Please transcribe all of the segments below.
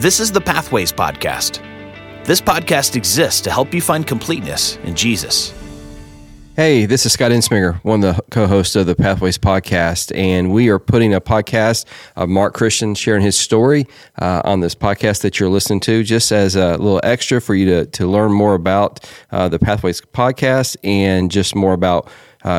This is the Pathways Podcast. This podcast exists to help you find completeness in Jesus. Hey, this is Scott Ensminger, one of the co-hosts of the Pathways Podcast, and we are putting a podcast of Mark Christian sharing his story on this podcast that you're listening to, just as a little extra for you to learn more about the Pathways Podcast and just more about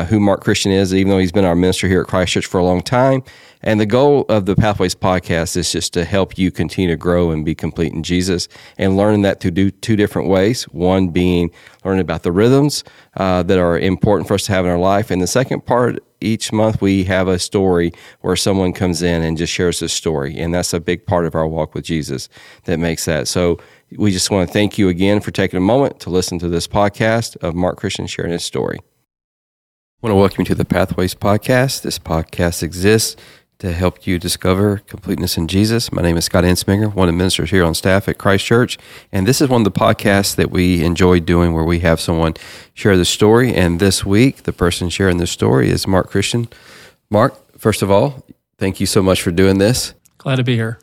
who Mark Christian is, even though he's been our minister here at Christ Church for a long time. And the goal of the Pathways Podcast is just to help you continue to grow and be complete in Jesus, and learning that through two different ways. One being learning about the rhythms that are important for us to have in our life. And the second part, each month we have a story where someone comes in and just shares this story. And that's a big part of our walk with Jesus that makes that. So we just want to thank you again for taking a moment to listen to this podcast of Mark Christian sharing his story. I want to welcome you to the Pathways Podcast. This podcast exists to help you discover completeness in Jesus. My name is Scott Ensminger, one of the ministers here on staff at Christ Church, and this is one of the podcasts that we enjoy doing where we have someone share the story, and this week the person sharing the story is Mark Christian. Mark, first of all, thank you so much for doing this. Glad to be here.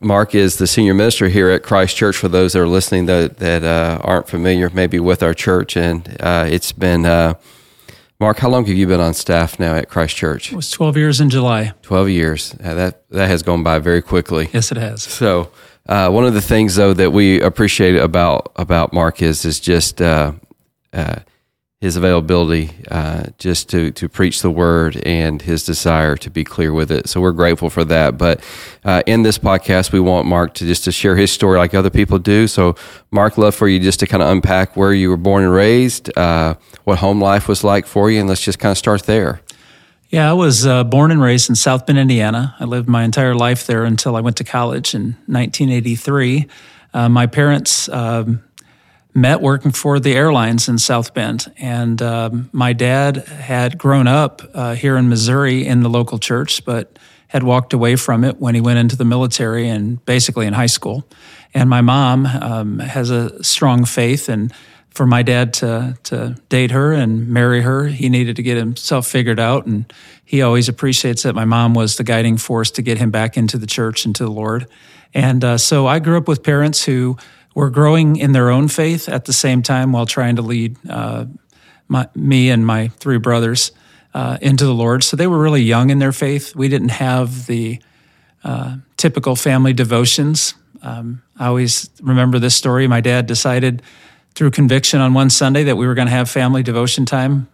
Mark is the senior minister here at Christ Church. For those that are listening that aren't familiar maybe with our church, and it's been... Mark, how long have you been on staff now at Christ Church? It was 12 years in July. 12 years. That has gone by very quickly. Yes, it has. So one of the things, though, that we appreciate about Mark is just his availability just to preach the Word and his desire to be clear with it. So we're grateful for that. But in this podcast, we want Mark to share his story like other people do. So Mark, love for you just to kind of unpack where you were born and raised, what home life was like for you, and let's just kind of start there. Yeah, I was born and raised in South Bend, Indiana. I lived my entire life there until I went to college in 1983. My parents... met working for the airlines in South Bend. And my dad had grown up here in Missouri in the local church, but had walked away from it when he went into the military and basically in high school. And my mom has a strong faith, and for my dad to date her and marry her, he needed to get himself figured out. And he always appreciates that my mom was the guiding force to get him back into the church and to the Lord. And so I grew up with parents who were growing in their own faith at the same time while trying to lead me and my three brothers into the Lord. So they were really young in their faith. We didn't have the typical family devotions. I always remember this story. My dad decided through conviction on one Sunday that we were going to have family devotion time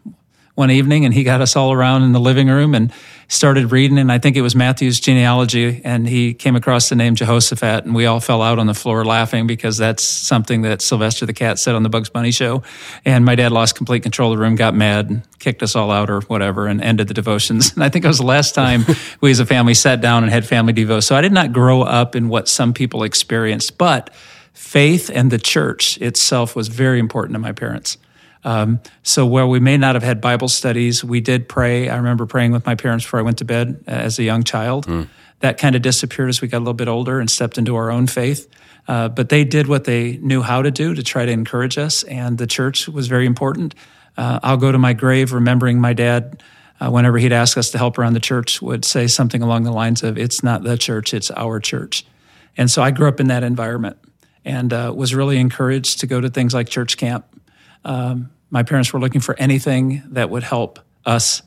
one evening, and he got us all around in the living room and started reading, and I think it was Matthew's genealogy, and he came across the name Jehoshaphat, and we all fell out on the floor laughing because that's something that Sylvester the cat said on the Bugs Bunny show, and my dad lost complete control of the room, got mad, and kicked us all out or whatever, and ended the devotions. And I think it was the last time we as a family sat down and had family devotions. So I did not grow up in what some people experienced, but faith and the church itself was very important to my parents. So where we may not have had Bible studies, we did pray. I remember praying with my parents before I went to bed as a young child. That kind of disappeared as we got a little bit older and stepped into our own faith. But they did what they knew how to do to try to encourage us, and the church was very important. I'll go to my grave remembering my dad, whenever he'd ask us to help around the church, would say something along the lines of, "It's not the church, it's our church." And so I grew up in that environment and was really encouraged to go to things like church camp. My parents were looking for anything that would help us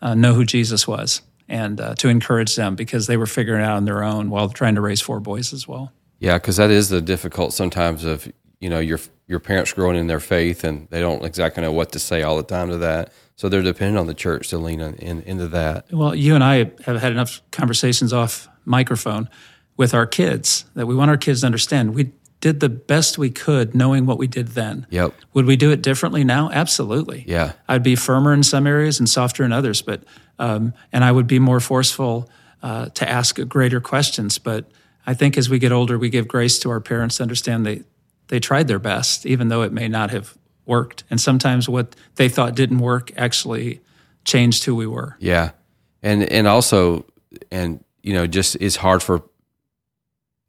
know who Jesus was, and to encourage them, because they were figuring it out on their own while trying to raise four boys as well. Yeah, because that is the difficult sometimes of, you know, your parents growing in their faith, and they don't exactly know what to say all the time to that. So they're dependent on the church to lean into that. Well, you and I have had enough conversations off microphone with our kids that we want our kids to understand we did the best we could knowing what we did then. Yep. Would we do it differently now? Absolutely. Yeah. I'd be firmer in some areas and softer in others, but and I would be more forceful to ask greater questions. But I think as we get older, we give grace to our parents to understand they tried their best, even though it may not have worked. And sometimes what they thought didn't work actually changed who we were. Yeah. And also, and you know, just it's hard for,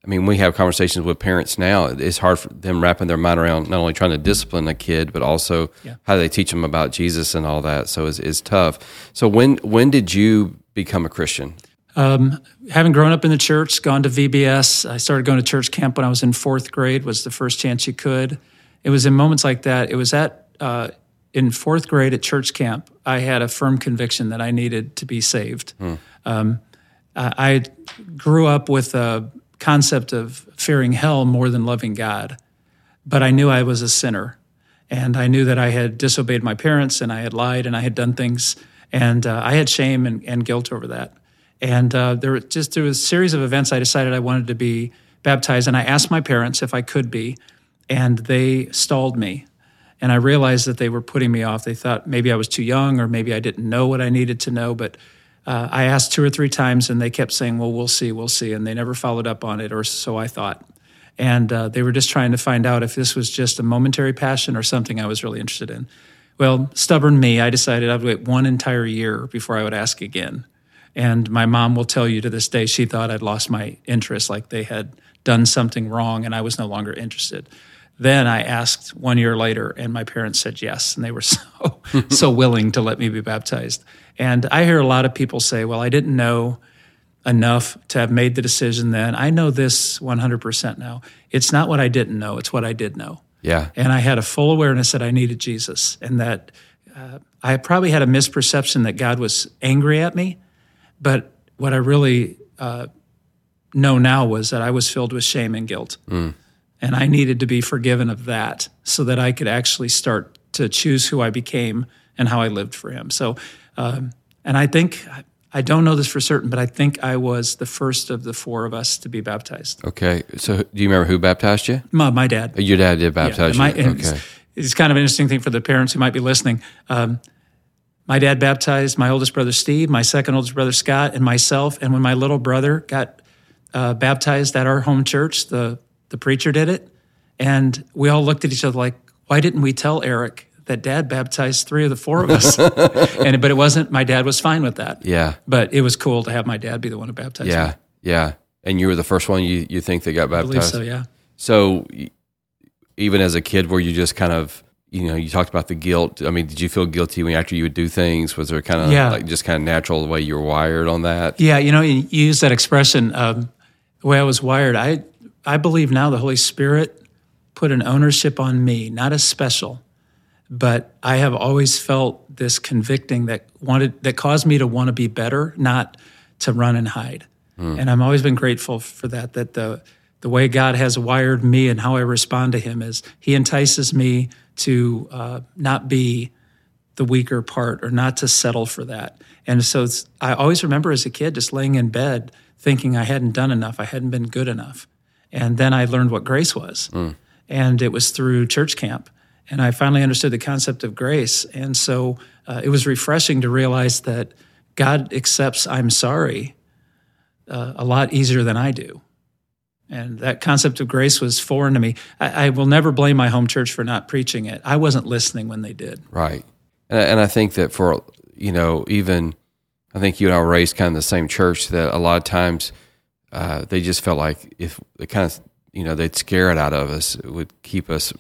I mean, we have conversations with parents now. It's hard for them wrapping their mind around not only trying to discipline a kid, but also how they teach them about Jesus and all that. So it's tough. So when did you become a Christian? Having grown up in the church, gone to VBS, I started going to church camp when I was in fourth grade, was the first chance you could. It was in moments like that. It was at in fourth grade at church camp, I had a firm conviction that I needed to be saved. I grew up with a concept of fearing hell more than loving God, but I knew I was a sinner, and I knew that I had disobeyed my parents, and I had lied, and I had done things, and I had shame and guilt over that. And through a series of events, I decided I wanted to be baptized, and I asked my parents if I could be, and they stalled me. And I realized that they were putting me off. They thought maybe I was too young, or maybe I didn't know what I needed to know, but I asked two or three times, and they kept saying, well, we'll see, and they never followed up on it, or so I thought. And they were just trying to find out if this was just a momentary passion or something I was really interested in. Well, stubborn me, I decided I'd wait one entire year before I would ask again. And my mom will tell you to this day she thought I'd lost my interest, like they had done something wrong and I was no longer interested. Then I asked 1 year later, and my parents said yes, and they were so willing to let me be baptized. And I hear a lot of people say, well, I didn't know enough to have made the decision then. I know this 100% now. It's not what I didn't know, it's what I did know. Yeah. And I had a full awareness that I needed Jesus, and that I probably had a misperception that God was angry at me, but what I really know now was that I was filled with shame and guilt. And I needed to be forgiven of that so that I could actually start to choose who I became and how I lived for him. So, and I think, I don't know this for certain, but I think I was the first of the four of us to be baptized. Okay. So do you remember who baptized you? My dad. Your dad did baptize you. Okay. It's kind of an interesting thing for the parents who might be listening. My dad baptized my oldest brother, Steve, my second oldest brother, Scott, and myself. And when my little brother got baptized at our home church, the preacher did it, and we all looked at each other like, why didn't we tell Eric that Dad baptized three of the four of us? But it wasn't. My dad was fine with that. Yeah. But it was cool to have my dad be the one who baptized me. Yeah. And you were the first one you think that got baptized? I believe so, yeah. So even as a kid, were you just kind of, you talked about the guilt. I mean, did you feel guilty after you would do things? Was there kind of natural the way you were wired on that? Yeah, you use that expression, the way I was wired. I believe now the Holy Spirit put an ownership on me, not as special, but I have always felt this convicting that caused me to want to be better, not to run and hide. And I've always been grateful for that the way God has wired me and how I respond to him is he entices me to not be the weaker part or not to settle for that. And so I always remember as a kid just laying in bed thinking I hadn't done enough, I hadn't been good enough. And then I learned what grace was. And it was through church camp. And I finally understood the concept of grace. And so it was refreshing to realize that God accepts I'm sorry a lot easier than I do. And that concept of grace was foreign to me. I will never blame my home church for not preaching it. I wasn't listening when they did. Right. And I think that for, even, I think you and I were raised kind of the same church, that a lot of times they just felt like if they kind of, they'd scare it out of us, it would keep us,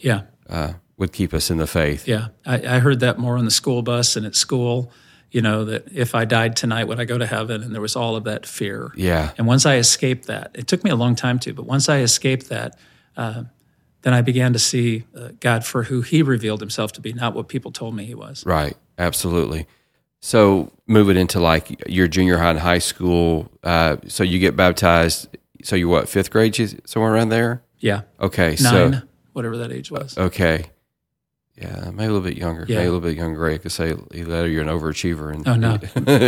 would keep us in the faith. Yeah. I heard that more on the school bus and at school, that if I died tonight, would I go to heaven? And there was all of that fear. Yeah. And once I escaped that, it took me a long time to, but once I escaped that, then I began to see God for who he revealed himself to be, not what people told me he was. Right. Absolutely. So moving into your junior high and high school, so you get baptized, so you're what, fifth grade, somewhere around there? Yeah. Okay. 9, so, whatever that age was. Okay. Yeah, maybe a little bit younger. Yeah. Maybe a little bit younger. I could say later you're an overachiever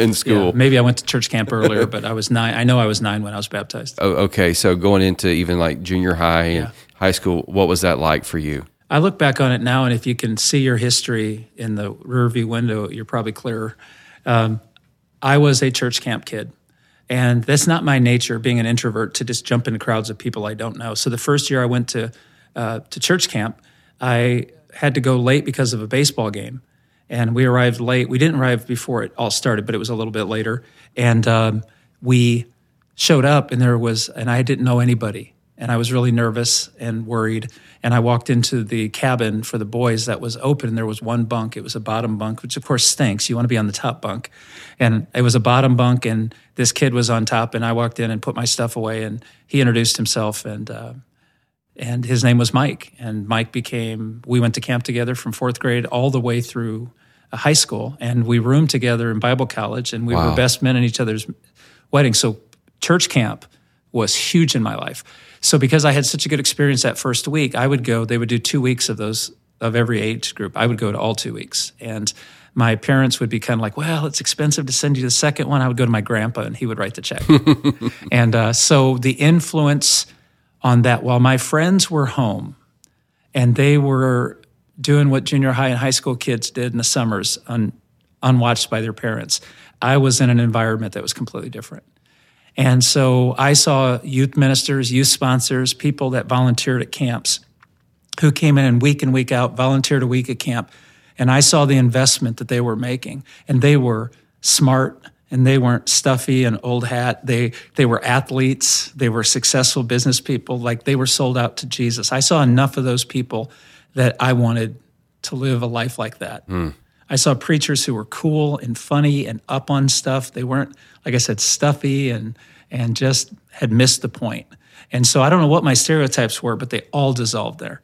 in school. Yeah, maybe I went to church camp earlier, but I was 9. I know I was 9 when I was baptized. Oh, okay. So going into even junior high and high school, what was that like for you? I look back on it now, and if you can see your history in the rearview window, you're probably clearer. I was a church camp kid, and that's not my nature, being an introvert, to just jump into crowds of people I don't know. So the first year I went to church camp, I had to go late because of a baseball game, and we arrived late. We didn't arrive before it all started, but it was a little bit later, and we showed up, and I didn't know anybody. and I was really nervous and worried. And I walked into the cabin for the boys that was open, and there was one bunk. It was a bottom bunk, which of course stinks. You want to be on the top bunk. And it was a bottom bunk, and this kid was on top, and I walked in and put my stuff away, and he introduced himself, and his name was Mike. And Mike became, we went to camp together from fourth grade all the way through high school, and we roomed together in Bible college, and we were best men in each other's weddings. So church camp was huge in my life. So because I had such a good experience that first week, I would go, they would do 2 weeks of those, of every age group. I would go to all 2 weeks. And my parents would be kind of like, well, it's expensive to send you the second one. I would go to my grandpa and he would write the check. And so the influence on that, while my friends were home and they were doing what junior high and high school kids did in the summers, unwatched by their parents, I was in an environment that was completely different. And so I saw youth ministers, youth sponsors, people that volunteered at camps who came in week in, week out, volunteered a week at camp. And I saw the investment that they were making. And they were smart, and they weren't stuffy and old hat. They were athletes. They were successful business people. Like, they were sold out to Jesus. I saw enough of those people that I wanted to live a life like that. Mm. I saw preachers who were cool and funny and up on stuff. They weren't, like I said, stuffy and just had missed the point. And so I don't know what my stereotypes were, but they all dissolved there.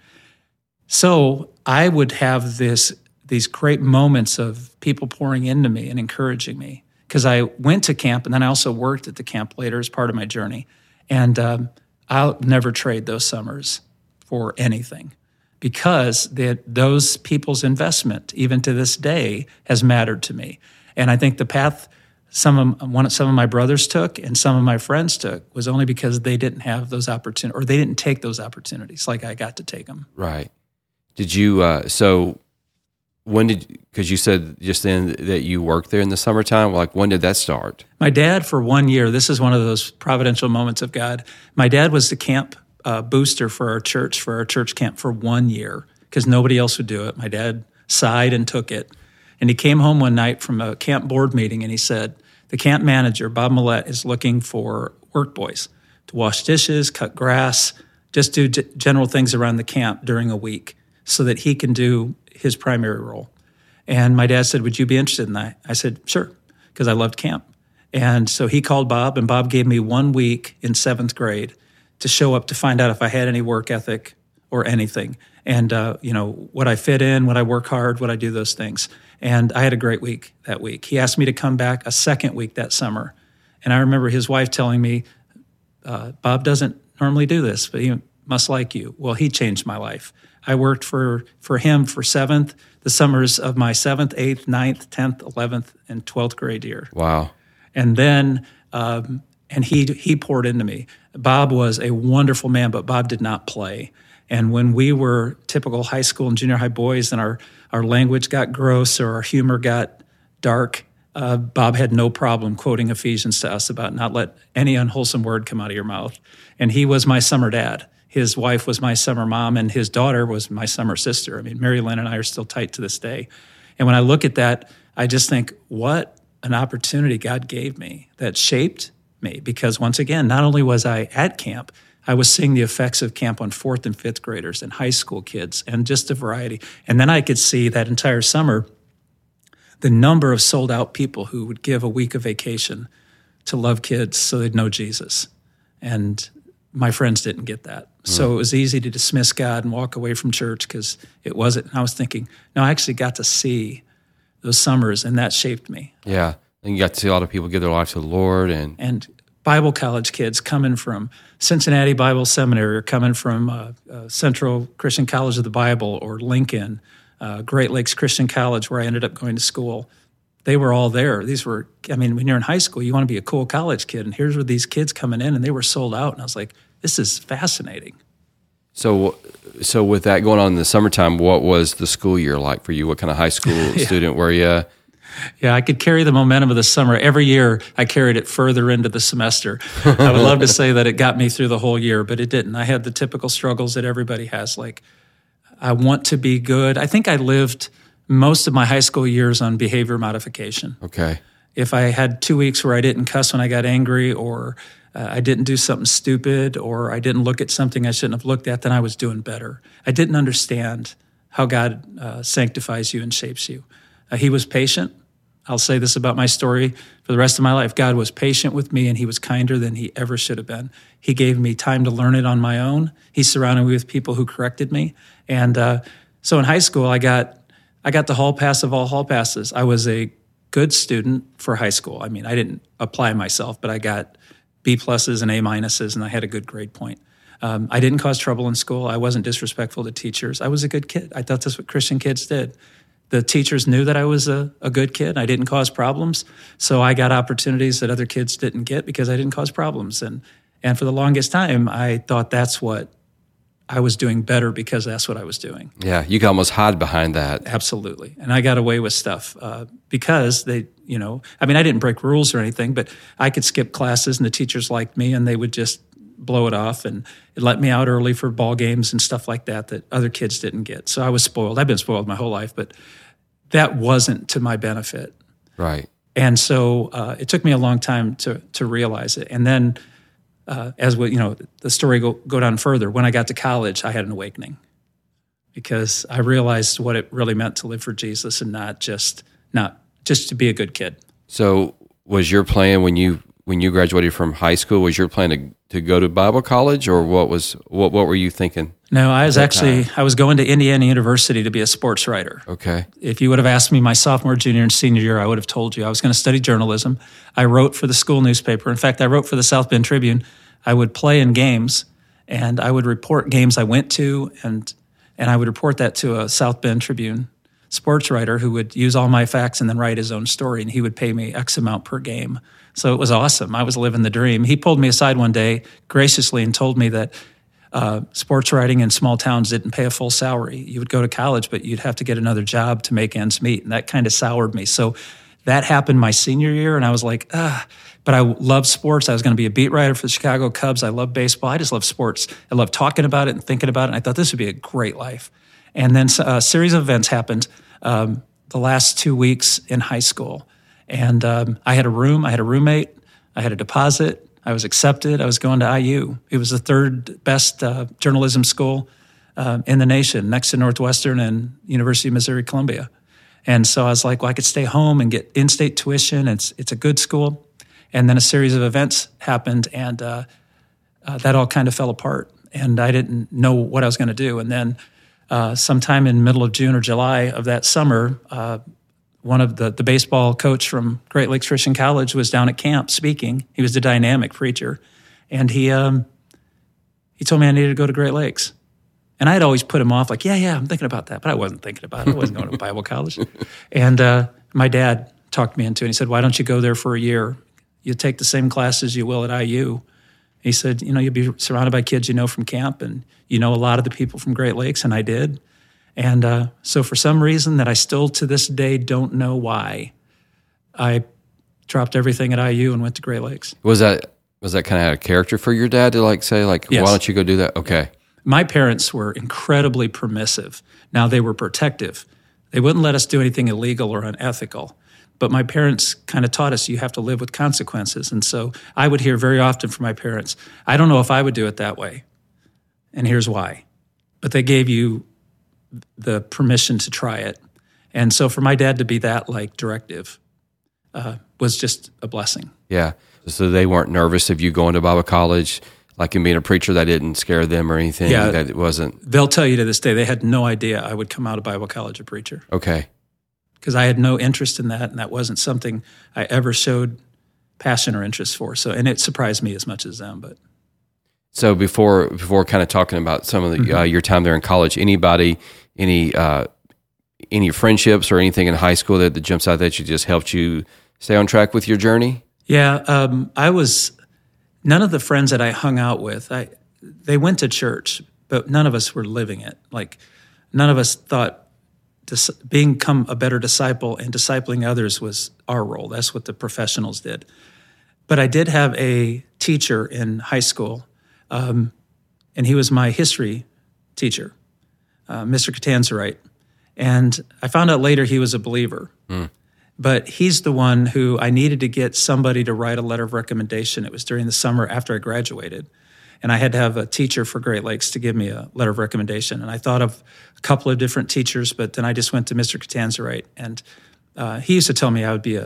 So I would have these great moments of people pouring into me and encouraging me, because I went to camp, and then I also worked at the camp later as part of my journey. And I'll never trade those summers for anything, because those people's investment, even to this day, has mattered to me. And I think the path some of my brothers took and some of my friends took was only because they didn't have those opportunities, or they didn't take those opportunities like I got to take them. Right. Did you, so when did, because you said just then that you worked there in the summertime, like when did that start? My dad, for 1 year, this is one of those providential moments of God. My dad was the camp booster for our church camp for 1 year, because nobody else would do it. My dad sighed and took it. And he came home one night from a camp board meeting, and he said, the camp manager, Bob Millett, is looking for work boys to wash dishes, cut grass, just do general things around the camp during a week so that he can do his primary role. And my dad said, would you be interested in that? I said, sure, because I loved camp. And so he called Bob, and Bob gave me 1 week in seventh grade to show up to find out if I had any work ethic or anything. And, would I fit in? Would I work hard? Would I do those things? And I had a great week that week. He asked me to come back a second week that summer. And I remember his wife telling me, Bob doesn't normally do this, but he must like you. Well, he changed my life. I worked for him for the summers of my 7th, 8th, 9th, 10th, 11th, and 12th grade year. Wow. And then... and he poured into me. Bob was a wonderful man, but Bob did not play. And when we were typical high school and junior high boys, and our language got gross or our humor got dark, Bob had no problem quoting Ephesians to us about not let any unwholesome word come out of your mouth. And he was my summer dad. His wife was my summer mom, and his daughter was my summer sister. I mean, Mary Lynn and I are still tight to this day. And when I look at that, I just think, what an opportunity God gave me that shaped me, because once again, not only was I at camp, I was seeing the effects of camp on fourth and fifth graders and high school kids and just a variety. And then I could see that entire summer the number of sold out people who would give a week of vacation to love kids so they'd know Jesus. And my friends didn't get that. So it was easy to dismiss God and walk away from church because it wasn't. And I was thinking, no, I actually got to see those summers, and that shaped me. Yeah. And you got to see a lot of people give their life to the Lord. And Bible college kids coming from Cincinnati Bible Seminary, or coming from Central Christian College of the Bible, or Lincoln, Great Lakes Christian College, where I ended up going to school. They were all there. When you're in high school, you want to be a cool college kid. And here's where these kids coming in, and they were sold out. And I was like, this is fascinating. So with that going on in the summertime, what was the school year like for you? What kind of high school student were you? Yeah, I could carry the momentum of the summer. Every year, I carried it further into the semester. I would love to say that it got me through the whole year, but it didn't. I had the typical struggles that everybody has, like, I want to be good. I think I lived most of my high school years on behavior modification. Okay. If I had 2 weeks where I didn't cuss when I got angry, or I didn't do something stupid or I didn't look at something I shouldn't have looked at, then I was doing better. I didn't understand how God sanctifies you and shapes you. He was patient. I'll say this about my story for the rest of my life. God was patient with me, and he was kinder than he ever should have been. He gave me time to learn it on my own. He surrounded me with people who corrected me. And so in high school, I got the hall pass of all hall passes. I was a good student for high school. I mean, I didn't apply myself, but I got B pluses and A minuses, and I had a good grade point. I didn't cause trouble in school. I wasn't disrespectful to teachers. I was a good kid. I thought that's what Christian kids did. The teachers knew that I was a good kid. I didn't cause problems. So I got opportunities that other kids didn't get because I didn't cause problems. And for the longest time, I thought that's what I was doing better because that's what I was doing. Yeah, you could almost hide behind that. Absolutely. And I got away with stuff because they, you know, I mean, I didn't break rules or anything, but I could skip classes and the teachers liked me and they would just blow it off and it let me out early for ball games and stuff like that that other kids didn't get. So I was spoiled. I've been spoiled my whole life, but that wasn't to my benefit. Right. And so it took me a long time to realize it. And then as we, you know, the story go down further, when I got to college, I had an awakening because I realized what it really meant to live for Jesus and not just to be a good kid. So was your plan when you graduated from high school, was your plan to go to Bible college, or what were you thinking? No, I was actually time? I was going to Indiana University to be a sports writer. Okay. If you would have asked me my sophomore, junior, and senior year, I would have told you I was going to study journalism. I wrote for the school newspaper. In fact, I wrote for the South Bend Tribune. I would play in games, and I would report games I went to, and I would report that to a South Bend Tribune sports writer who would use all my facts and then write his own story, and he would pay me X amount per game. So it was awesome. I was living the dream. He pulled me aside one day graciously and told me that sports writing in small towns didn't pay a full salary. You would go to college, but you'd have to get another job to make ends meet. And that kind of soured me. So that happened my senior year. And I was like, but I love sports. I was going to be a beat writer for the Chicago Cubs. I love baseball. I just love sports. I love talking about it and thinking about it. And I thought this would be a great life. And then a series of events happened the last 2 weeks in high school. And I had a room, I had a roommate, I had a deposit, I was accepted, I was going to IU. It was the third best journalism school in the nation, next to Northwestern and University of Missouri, Columbia. And so I was like, well, I could stay home and get in-state tuition. It's a good school. And then a series of events happened, and that all kind of fell apart. And I didn't know what I was going to do. And then sometime in the middle of June or July of that summer, one of the baseball coach from Great Lakes Christian College was down at camp speaking. He was the dynamic preacher. And he told me I needed to go to Great Lakes. And I had always put him off like, yeah, I'm thinking about that. But I wasn't thinking about it. I wasn't going to Bible college. And my dad talked me into it. He said, why don't you go there for a year? You'll take the same classes you will at IU. He said, you know, you'll be surrounded by kids you know from camp. And you know a lot of the people from Great Lakes. And I did. And so for some reason that I still to this day don't know why, I dropped everything at IU and went to Great Lakes. Was that kind of out of character for your dad to say, yes, why don't you go do that? Okay. My parents were incredibly permissive. Now, they were protective. They wouldn't let us do anything illegal or unethical. But my parents kind of taught us you have to live with consequences. And so I would hear very often from my parents, I don't know if I would do it that way. And here's why. But they gave you the permission to try it. And so for my dad to be that directive was just a blessing. Yeah. So they weren't nervous of you going to Bible college, and being a preacher, that didn't scare them or anything? Yeah. That it wasn't? They'll tell you to this day, they had no idea I would come out of Bible college a preacher. Okay. Because I had no interest in that, and that wasn't something I ever showed passion or interest for. So, and it surprised me as much as them, but... So before kind of talking about some of the, your time there in college, anybody, any friendships or anything in high school that jumps out that you just helped you stay on track with your journey? Yeah, none of the friends that I hung out with, they went to church, but none of us were living it. None of us thought become a better disciple and discipling others was our role. That's what the professionals did. But I did have a teacher in high school. And he was my history teacher, Mr. Catanzarite. And I found out later he was a believer. But he's the one who I needed to get somebody to write a letter of recommendation. It was during the summer after I graduated. And I had to have a teacher for Great Lakes to give me a letter of recommendation. And I thought of a couple of different teachers, but then I just went to Mr. Catanzarite. And he used to tell me I would be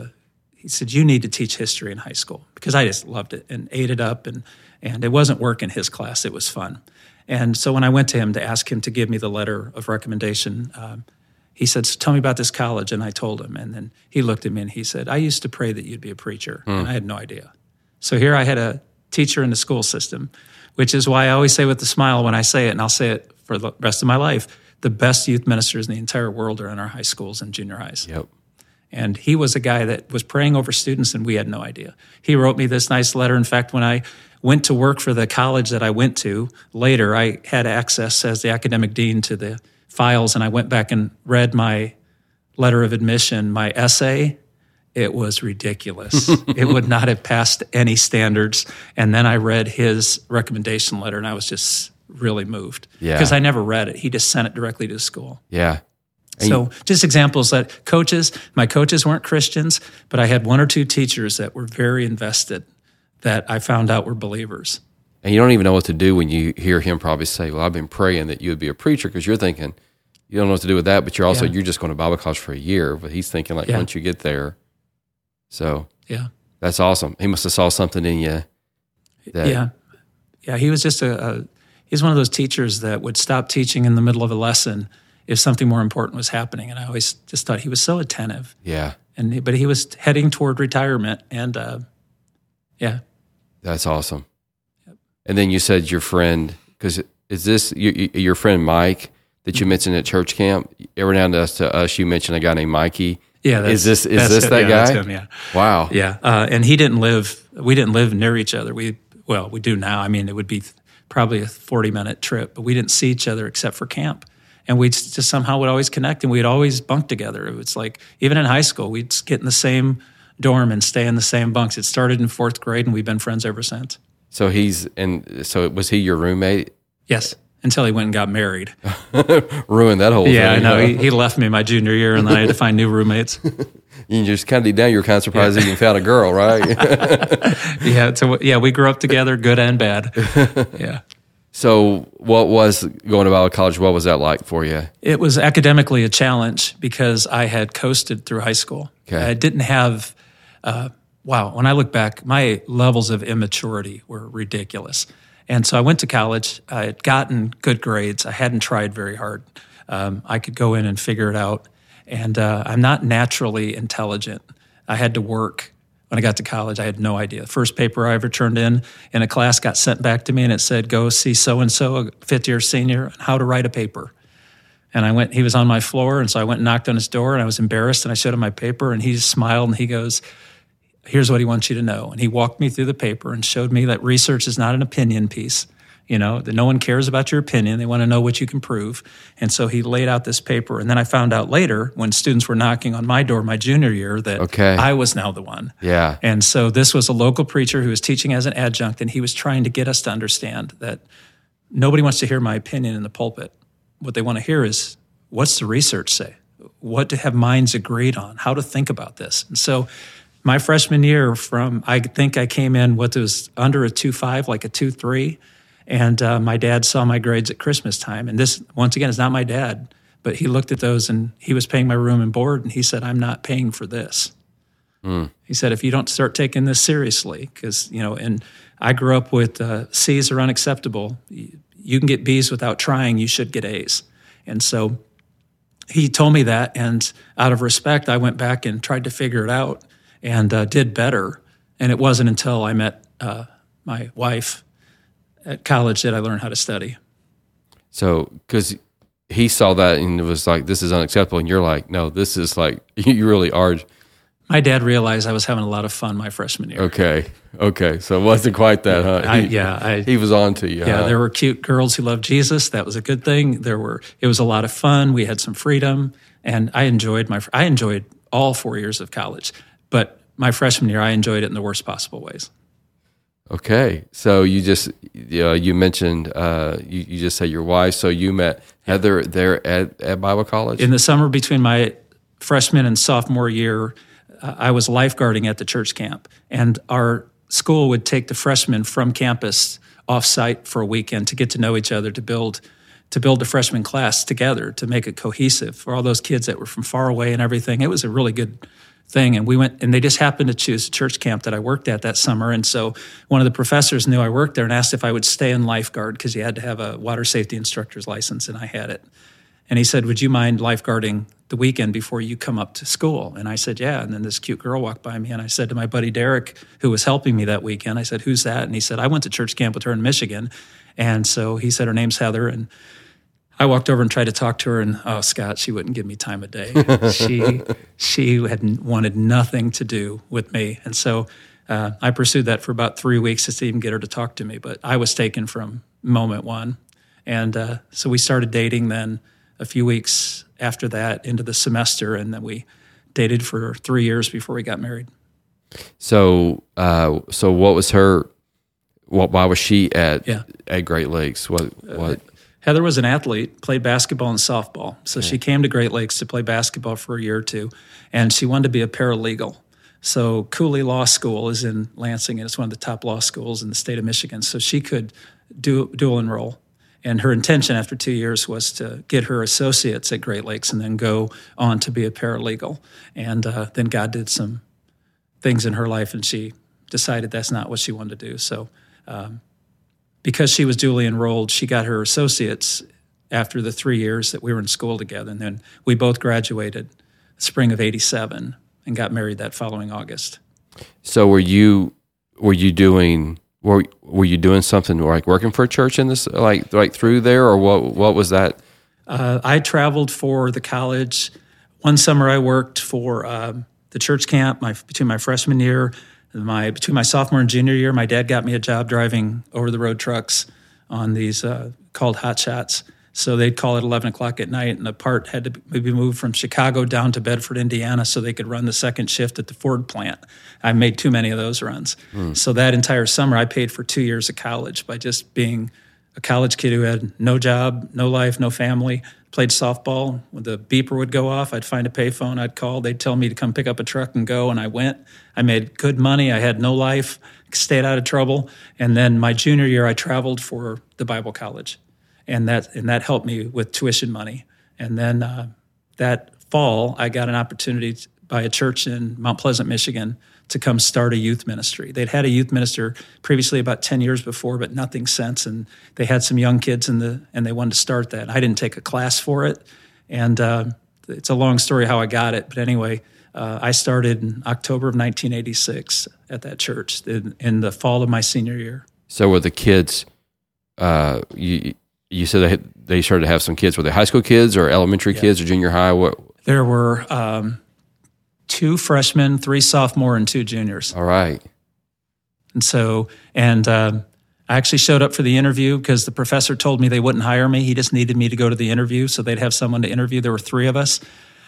he said, you need to teach history in high school, because I just loved it and ate it up. And it wasn't work in his class. It was fun. And so when I went to him to ask him to give me the letter of recommendation, he said, so tell me about this college. And I told him. And then he looked at me and he said, I used to pray that you'd be a preacher. Mm. And I had no idea. So here I had a teacher in the school system, which is why I always say with a smile when I say it, and I'll say it for the rest of my life, the best youth ministers in the entire world are in our high schools and junior highs. Yep. And he was a guy that was praying over students, and we had no idea. He wrote me this nice letter. In fact, when I went to work for the college that I went to later, I had access as the academic dean to the files, and I went back and read my letter of admission, my essay. It was ridiculous. It would not have passed any standards. And then I read his recommendation letter, and I was just really moved. Yeah. Because I never read it. He just sent it directly to the school. Yeah. And so just examples that my coaches weren't Christians, but I had one or two teachers that were very invested that I found out were believers. And you don't even know what to do when you hear him probably say, well, I've been praying that you would be a preacher, because you're thinking, you don't know what to do with that, but you're also, you're just going to Bible college for a year. But he's thinking like, once you get there. So that's awesome. He must have saw something in you. He was just he's one of those teachers that would stop teaching in the middle of a lesson if something more important was happening. And I always just thought he was so attentive. Yeah. But he was heading toward retirement, and That's awesome. Yep. And then you said your friend, because is this your friend Mike that you mentioned at church camp? Every now and then to us, you mentioned a guy named Mikey. Yeah, is this that guy? That's him, yeah. Wow. Yeah, and we didn't live near each other. We do now. I mean, it would be probably a 40-minute trip, but we didn't see each other except for camp. And we just somehow would always connect, and we'd always bunk together. It was like, even in high school, we'd get in the same dorm and stay in the same bunks. It started in 4th grade, and we've been friends ever since. So was he your roommate? Yes. Until he went and got married. Ruined that whole thing. Yeah, I know. He left me my junior year, and then I had to find new roommates. You just kind of deep down, you were kind of surprised he even found a girl, right? So we grew up together, good and bad. Yeah. So what was going to Bible college, what was that like for you? It was academically a challenge because I had coasted through high school. Okay. I didn't have... when I look back, my levels of immaturity were ridiculous. And so I went to college. I had gotten good grades. I hadn't tried very hard. I could go in and figure it out. And I'm not naturally intelligent. I had to work. When I got to college, I had no idea. The first paper I ever turned in a class got sent back to me, and it said, go see so-and-so, a fifth-year senior, on how to write a paper. And I went, he was on my floor, and so I went and knocked on his door, and I was embarrassed, and I showed him my paper, and he just smiled, and he goes, here's what he wants you to know. And he walked me through the paper and showed me that research is not an opinion piece, that no one cares about your opinion. They want to know what you can prove. And so he laid out this paper. And then I found out later when students were knocking on my door my junior year that I was now the one. Yeah. And so this was a local preacher who was teaching as an adjunct, and he was trying to get us to understand that nobody wants to hear my opinion in the pulpit. What they want to hear is, what's the research say? What have minds agreed on? How to think about this? And so... my freshman year I think I came in what was under a 2.5, like a 2.3, and my dad saw my grades at Christmas time. And this, once again, is not my dad, but he looked at those, and he was paying my room and board, and he said, I'm not paying for this. Mm. He said, if you don't start taking this seriously, because, and I grew up with C's are unacceptable. You can get B's without trying. You should get A's. And so he told me that, and out of respect, I went back and tried to figure it out. And did better. And it wasn't until I met my wife at college that I learned how to study. So, because he saw that and it was like, this is unacceptable. And you're like, no, this is like, you really are. My dad realized I was having a lot of fun my freshman year. Okay. So it wasn't quite that, huh? He was on to you. Yeah, huh? There were cute girls who loved Jesus. That was a good thing. It was a lot of fun. We had some freedom. And I enjoyed all 4 years of college. But my freshman year, I enjoyed it in the worst possible ways. Okay. So you just, you mentioned, you just say your wife. So you met Heather there at Bible college? In the summer between my freshman and sophomore year, I was lifeguarding at the church camp, and our school would take the freshmen from campus off-site for a weekend to get to know each other, to build the freshman class together, to make it cohesive for all those kids that were from far away and everything. It was a really good thing. And we went, and they just happened to choose a church camp that I worked at that summer. And so one of the professors knew I worked there and asked if I would stay in lifeguard, because you had to have a water safety instructor's license, and I had it. And he said, "Would you mind lifeguarding the weekend before you come up to school?" And I said, "Yeah." And then this cute girl walked by me, and I said to my buddy Derek, who was helping me that weekend, I said, "Who's that?" And he said, "I went to church camp with her in Michigan." And so he said, "Her name's Heather." And I walked over and tried to talk to her, and oh, Scott, she wouldn't give me time of day. She had wanted nothing to do with me. And so I pursued that for about 3 weeks just to even get her to talk to me. But I was taken from moment one. And so we started dating then a few weeks after that into the semester, and then we dated for 3 years before we got married. So what was her? Why was she at Great Lakes? What? Heather was an athlete, played basketball and softball. So she came to Great Lakes to play basketball for a year or two, and she wanted to be a paralegal. So Cooley Law School is in Lansing, and it's one of the top law schools in the state of Michigan. So she could do dual enroll. And her intention after 2 years was to get her associates at Great Lakes and then go on to be a paralegal. And then God did some things in her life, and she decided that's not what she wanted to do. So because she was duly enrolled, she got her associates after the 3 years that we were in school together. And then we both graduated spring of 87 and got married that following August. So were you doing something like working for a church in this, like through there, or what was that? I traveled for the college. One summer I worked for the church camp between my freshman year and between my sophomore and junior year. My dad got me a job driving over-the-road trucks on these called hot shots. So they'd call at 11 o'clock at night, and the part had to be moved from Chicago down to Bedford, Indiana, so they could run the second shift at the Ford plant. I made too many of those runs. So that entire summer, I paid for 2 years of college by just being a college kid who had no job, no life, no family, played softball. When the beeper would go off, I'd find a payphone, I'd call. They'd tell me to come pick up a truck and go, and I went. I made good money. I had no life, stayed out of trouble. And then my junior year, I traveled for the Bible college. And that helped me with tuition money. And then that fall, I got an opportunity by a church in Mount Pleasant, Michigan, to come start a youth ministry. They'd had a youth minister previously about 10 years before, but nothing since. And they had some young kids and they wanted to start that. I didn't take a class for it. And it's a long story how I got it. But anyway, I started in October of 1986 at that church in the fall of my senior year. So were the kids... You said they started to have some kids. Were they high school kids or elementary kids or junior high? What? There were 2 freshmen, 3 sophomore, and 2 juniors. All right. And so, I actually showed up for the interview because the professor told me they wouldn't hire me. He just needed me to go to the interview, so they'd have someone to interview. There were 3 of us.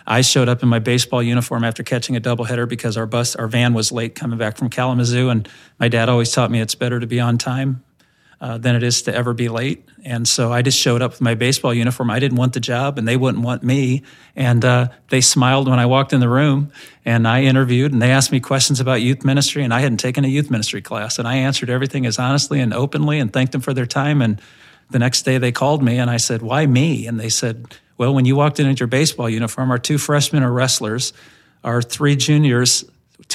I showed up in my baseball uniform after catching a doubleheader because our van was late coming back from Kalamazoo, and my dad always taught me it's better to be on time than it is to ever be late. And so I just showed up with my baseball uniform. I didn't want the job, and they wouldn't want me. And they smiled when I walked in the room, and I interviewed, and they asked me questions about youth ministry, and I hadn't taken a youth ministry class. And I answered everything as honestly and openly and thanked them for their time. And the next day they called me, and I said, "Why me?" And they said, "Well, when you walked in at your baseball uniform, our 2 freshmen are wrestlers, our 3 juniors,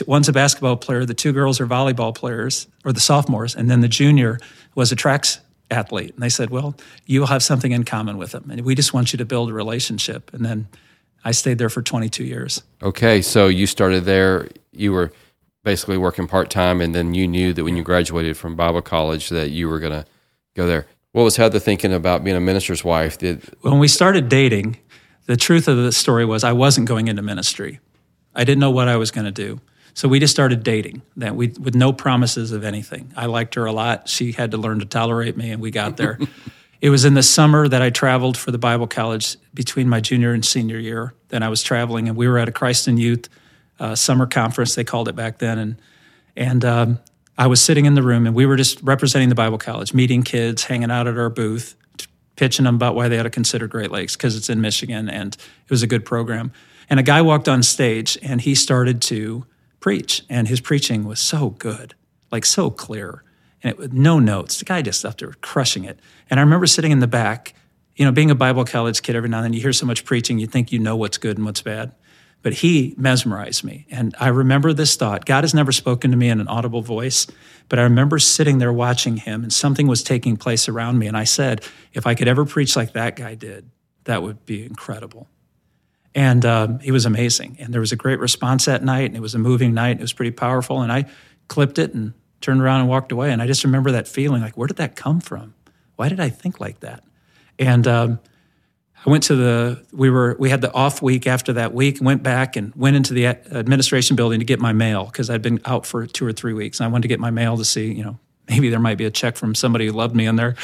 one's a basketball player, the 2 girls are volleyball players, or the sophomores, and then the junior was a track athlete." And they said, "Well, you'll have something in common with them, and we just want you to build a relationship." And then I stayed there for 22 years. Okay, so you started there. You were basically working part-time, and then you knew that when you graduated from Bible college that you were going to go there. What was Heather thinking about being a minister's wife? When we started dating, the truth of the story was I wasn't going into ministry. I didn't know what I was going to do. So we just started dating with no promises of anything. I liked her a lot. She had to learn to tolerate me, and we got there. It was in the summer that I traveled for the Bible college between my junior and senior year. Then I was traveling, and we were at a Christ in Youth summer conference, they called it back then. And I was sitting in the room, and we were just representing the Bible college, meeting kids, hanging out at our booth, pitching them about why they ought to consider Great Lakes because it's in Michigan and it was a good program. And a guy walked on stage and he started to preach, and his preaching was so good, like so clear, and it was no notes. The guy just up there crushing it. And I remember sitting in the back, you know, being a Bible college kid, every now and then you hear so much preaching, you think you know what's good and what's bad. But he mesmerized me. And I remember this thought, God has never spoken to me in an audible voice, but I remember sitting there watching him and something was taking place around me. And I said, if I could ever preach like that guy did, that would be incredible. And he was amazing. And there was a great response that night, and it was a moving night, and it was pretty powerful. And I clipped it and turned around and walked away. And I just remember that feeling like, where did that come from? Why did I think like that? And I went to we had the off week after that week, went back and went into the administration building to get my mail because I'd been out for 2 or 3 weeks. And I wanted to get my mail to see, you know, maybe there might be a check from somebody who loved me in there.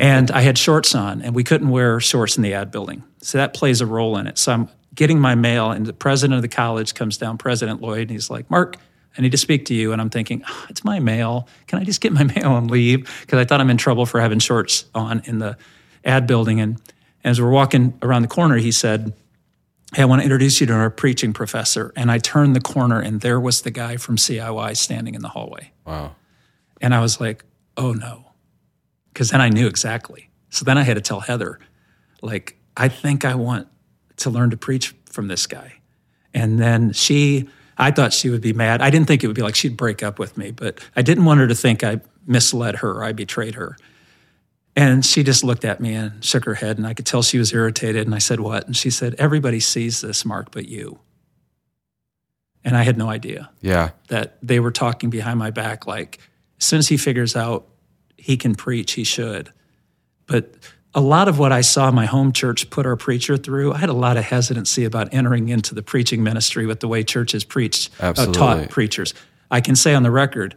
And I had shorts on, and we couldn't wear shorts in the ad building. So that plays a role in it. So I'm getting my mail, and the president of the college comes down, President Lloyd, and he's like, Mark, I need to speak to you. And I'm thinking, oh, it's my mail. Can I just get my mail and leave? Because I thought I'm in trouble for having shorts on in the ad building. And as we're walking around the corner, he said, hey, I want to introduce you to our preaching professor. And I turned the corner, and there was the guy from CIY standing in the hallway. Wow. And I was like, oh, no, because then I knew exactly. So then I had to tell Heather, like, I think I want to learn to preach from this guy. And then I thought she would be mad. I didn't think it would be like she'd break up with me, but I didn't want her to think I misled her or I betrayed her. And she just looked at me and shook her head, and I could tell she was irritated. And I said, what? And she said, everybody sees this, Mark, but you. And I had no idea. Yeah. That they were talking behind my back, like, as soon as he figures out he can preach, he should. But a lot of what I saw my home church put our preacher through, I had a lot of hesitancy about entering into the preaching ministry with the way churches preached, taught preachers. I can say on the record,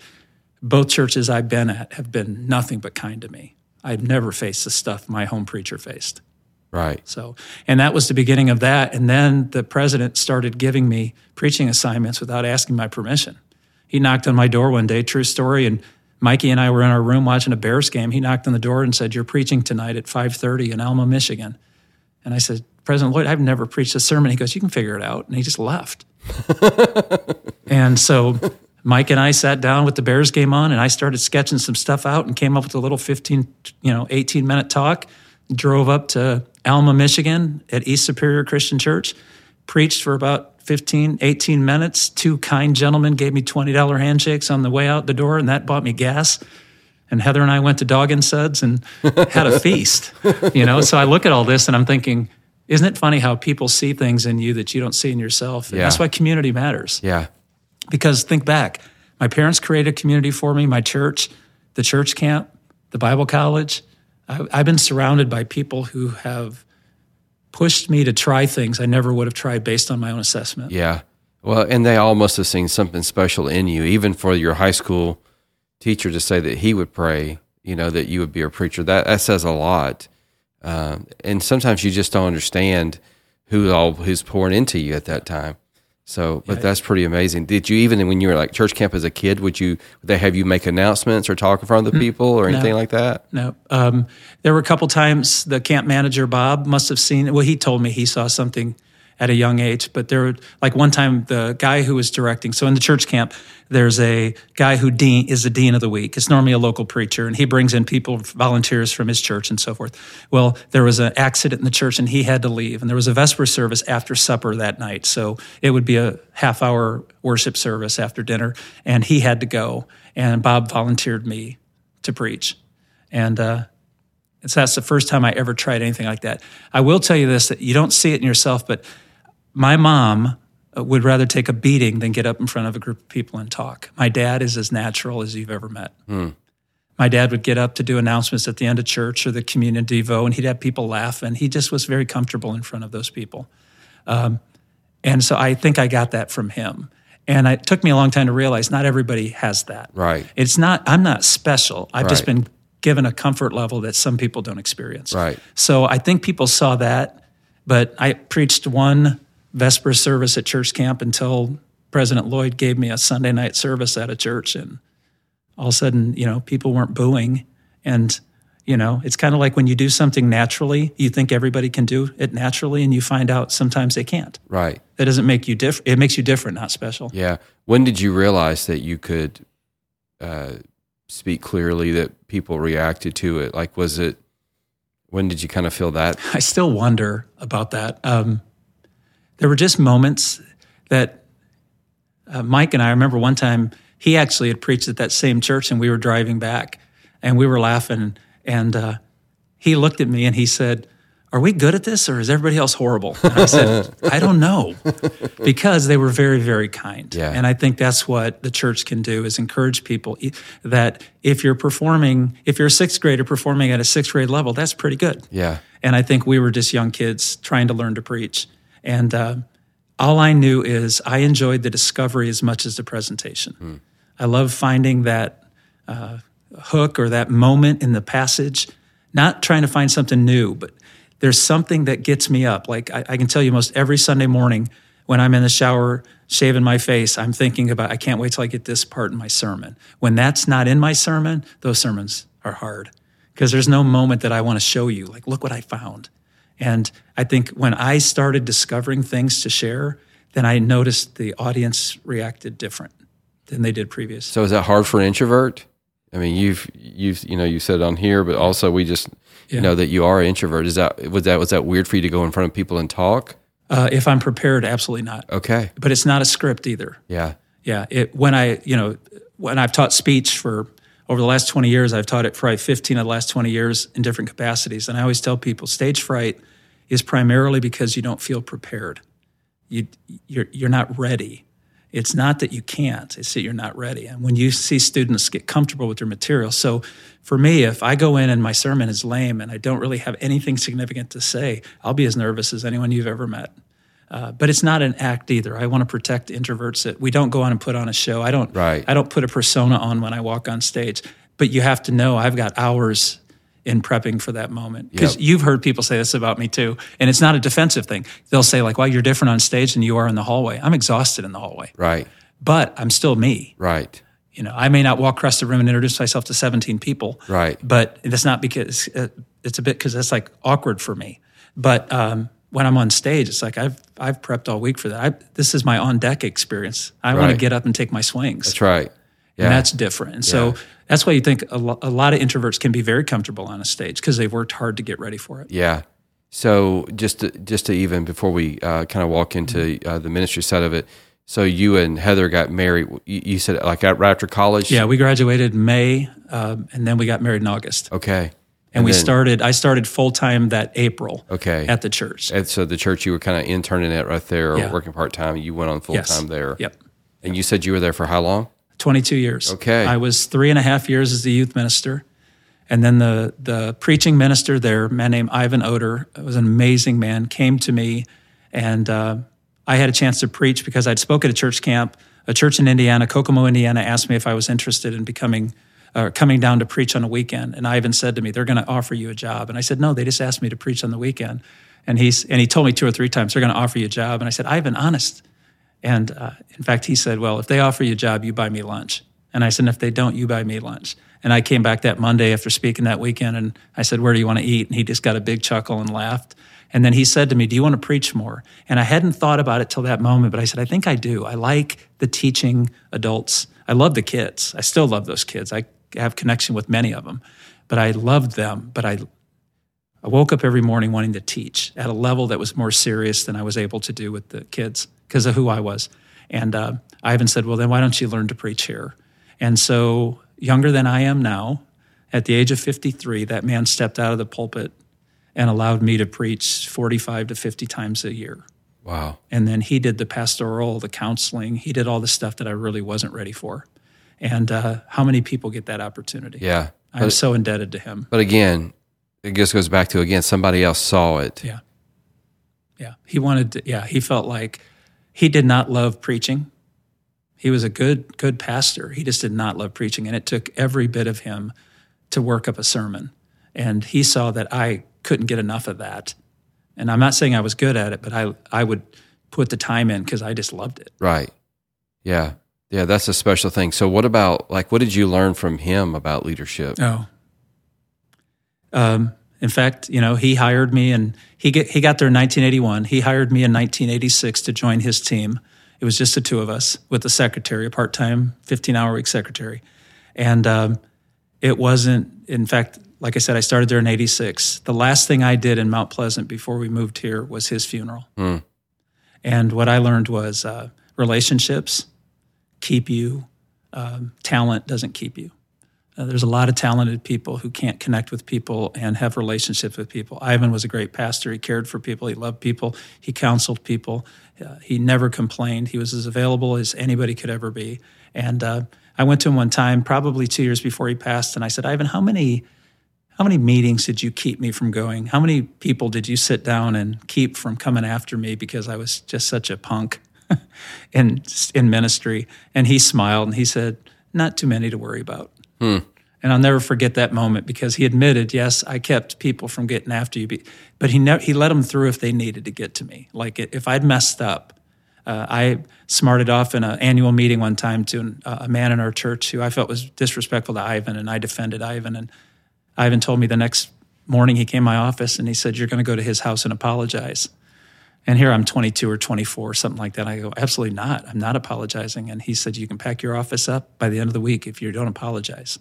both churches I've been at have been nothing but kind to me. I've never faced the stuff my home preacher faced. Right. So, and that was the beginning of that. And then the president started giving me preaching assignments without asking my permission. He knocked on my door one day, true story, and Mikey and I were in our room watching a Bears game. He knocked on the door and said, you're preaching tonight at 5:30 in Alma, Michigan. And I said, President Lloyd, I've never preached a sermon. He goes, you can figure it out. And he just left. And so Mike and I sat down with the Bears game on, and I started sketching some stuff out and came up with a little 18-minute talk, drove up to Alma, Michigan at East Superior Christian Church, preached for about 15, 18 minutes. Two kind gentlemen gave me $20 handshakes on the way out the door, and that bought me gas. And Heather and I went to Dog and Suds and had a feast. You know, so I look at all this and I'm thinking, isn't it funny how people see things in you that you don't see in yourself? And that's why community matters. Yeah. Because think back, my parents created a community for me, my church, the church camp, the Bible college. I've been surrounded by people who have pushed me to try things I never would have tried based on my own assessment. Yeah. Well, and they all must have seen something special in you, even for your high school teacher to say that he would pray, you know, that you would be a preacher. That says a lot. And sometimes you just don't understand who's pouring into you at that time. So, but that's pretty amazing. Did you even, when you were like church camp as a kid, would they have you make announcements or talk in front of the people or anything like that? No. There were a couple times the camp manager, Bob, must have seen, well, he told me he saw something at a young age, but there were, like one time the guy who was directing, so in the church camp, there's a guy who is the dean of the week. It's normally a local preacher, and he brings in people, volunteers from his church and so forth. Well, there was an accident in the church, and he had to leave, and there was a Vesper service after supper that night, so it would be a half-hour worship service after dinner, and he had to go, and Bob volunteered me to preach, and so that's the first time I ever tried anything like that. I will tell you this, that you don't see it in yourself, but my mom would rather take a beating than get up in front of a group of people and talk. My dad is as natural as you've ever met. Mm. My dad would get up to do announcements at the end of church or the communion devo, and he'd have people laugh, and he just was very comfortable in front of those people. And so I think I got that from him. And it took me a long time to realize not everybody has that. Right. I'm not special. I've just been given a comfort level that some people don't experience. Right. So I think people saw that, but I preached one Vesper service at church camp until President Lloyd gave me a Sunday night service at a church, and all of a sudden, you know, people weren't booing, and You know, it's kind of like when you do something naturally, you think everybody can do it naturally, and you find out sometimes they can't. Right. That doesn't make you different. It makes you different, not special. Yeah. When did you realize that you could speak clearly, that people reacted to it? Like, was it, when did you kind of feel that? I still wonder about that. There were just moments that Mike and I remember one time, he actually had preached at that same church, and we were driving back, and we were laughing. And he looked at me and he said, "Are we good at this, or is everybody else horrible?" And I said, "I don't know," because they were very, very kind. Yeah. And I think that's what the church can do, is encourage people that if you're performing, if you're a sixth grader performing at a sixth grade level, that's pretty good. Yeah. And I think we were just young kids trying to learn to preach. And all I knew is I enjoyed the discovery as much as the presentation. Hmm. I love finding that hook or that moment in the passage, not trying to find something new, but there's something that gets me up. Like I can tell you most every Sunday morning when I'm in the shower, shaving my face, I'm thinking about, I can't wait till I get this part in my sermon. When that's not in my sermon, those sermons are hard because there's no moment that I want to show you, like, look what I found. And I think when I started discovering things to share, then I noticed the audience reacted different than they did previous. So is that hard for an introvert? I mean, you said on here, but also we just know that you are an introvert. Is that was that weird for you to go in front of people and talk? If I'm prepared, absolutely not. Okay, but it's not a script either. Yeah. When I've taught speech for over the last 20 years, I've taught it probably 15 of the last 20 years in different capacities, and I always tell people stage fright is primarily because you don't feel prepared. You're not ready. It's not that you can't, it's that you're not ready. And when you see students get comfortable with their material, so for me, if I go in and my sermon is lame and I don't really have anything significant to say, I'll be as nervous as anyone you've ever met. But it's not an act either. I want to protect introverts. That we don't go on and put on a show. I don't put a persona on when I walk on stage. But you have to know I've got hours in prepping for that moment. Because you've heard people say this about me too, and it's not a defensive thing. They'll say like, well, you're different on stage than you are in the hallway. I'm exhausted in the hallway. Right. But I'm still me. Right. You know, I may not walk across the room and introduce myself to 17 people. Right. But that's not because, it's a bit because that's like awkward for me. But when I'm on stage, it's like I've prepped all week for that. This is my on-deck experience. I want to get up and take my swings. That's right. Yeah. And that's different. And so that's why you think a lot of introverts can be very comfortable on a stage because they've worked hard to get ready for it. Yeah. So just to even before we kind of walk into the ministry side of it, so you and Heather got married, you said like right after college? Yeah, we graduated in May, and then we got married in August. Okay. And I started full-time that April at the church. And so the church you were kind of interning at right there, or working part-time, you went on full-time there. Yep. And you said you were there for how long? 22 years. Okay. I was 3.5 years as the youth minister. And then the preaching minister there, a man named Ivan Oder, was an amazing man, came to me. And I had a chance to preach because I'd spoke at a church camp. A church in Indiana, Kokomo, Indiana, asked me if I was interested in coming down to preach on a weekend. And Ivan said to me, they're going to offer you a job. And I said, no, they just asked me to preach on the weekend. And he told me 2 or 3 times, they're going to offer you a job. And I said, Ivan, honest. And in fact, he said, well, if they offer you a job, you buy me lunch. And I said, if they don't, you buy me lunch. And I came back that Monday after speaking that weekend, and I said, where do you want to eat? And he just got a big chuckle and laughed. And then he said to me, do you want to preach more? And I hadn't thought about it till that moment, but I said, I think I do. I like the teaching adults. I love the kids. I still love those kids. I have connection with many of them, but I loved them. But I woke up every morning wanting to teach at a level that was more serious than I was able to do with the kids because of who I was. And Ivan said, well, then why don't you learn to preach here? And so younger than I am now, at the age of 53, that man stepped out of the pulpit and allowed me to preach 45 to 50 times a year. Wow. And then he did the pastoral, the counseling. He did all the stuff that I really wasn't ready for. And how many people get that opportunity? Yeah. I'm so indebted to him. But again, it just goes back to, somebody else saw it. Yeah. Yeah. He wanted to, he felt like he did not love preaching. He was a good pastor. He just did not love preaching. And it took every bit of him to work up a sermon. And he saw that I couldn't get enough of that. And I'm not saying I was good at it, but I would put the time in because I just loved it. Right. Yeah. Yeah, that's a special thing. So what did you learn from him about leadership? Oh. In fact, you know, he hired me, and he got there in 1981. He hired me in 1986 to join his team. It was just the two of us with a secretary, a part-time 15-hour week secretary. And it wasn't, in fact, like I said, I started there in 86. The last thing I did in Mount Pleasant before we moved here was his funeral. Mm. And what I learned was relationships keep you. Talent doesn't keep you. There's a lot of talented people who can't connect with people and have relationships with people. Ivan was a great pastor. He cared for people. He loved people. He counseled people. He never complained. He was as available as anybody could ever be. And I went to him one time, probably 2 years before he passed, and I said, Ivan, how many meetings did you keep me from going? How many people did you sit down and keep from coming after me because I was just such a punk in ministry? And he smiled and he said, not too many to worry about. Hmm. And I'll never forget that moment because he admitted, yes, I kept people from getting after you, but he let them through if they needed to get to me. Like if I'd messed up, I smarted off in an annual meeting one time to a man in our church who I felt was disrespectful to Ivan, and I defended Ivan. And Ivan told me the next morning he came to my office and he said, you're going to go to his house and apologize. And here I'm 22 or 24, something like that. I go, absolutely not. I'm not apologizing. And he said, you can pack your office up by the end of the week if you don't apologize.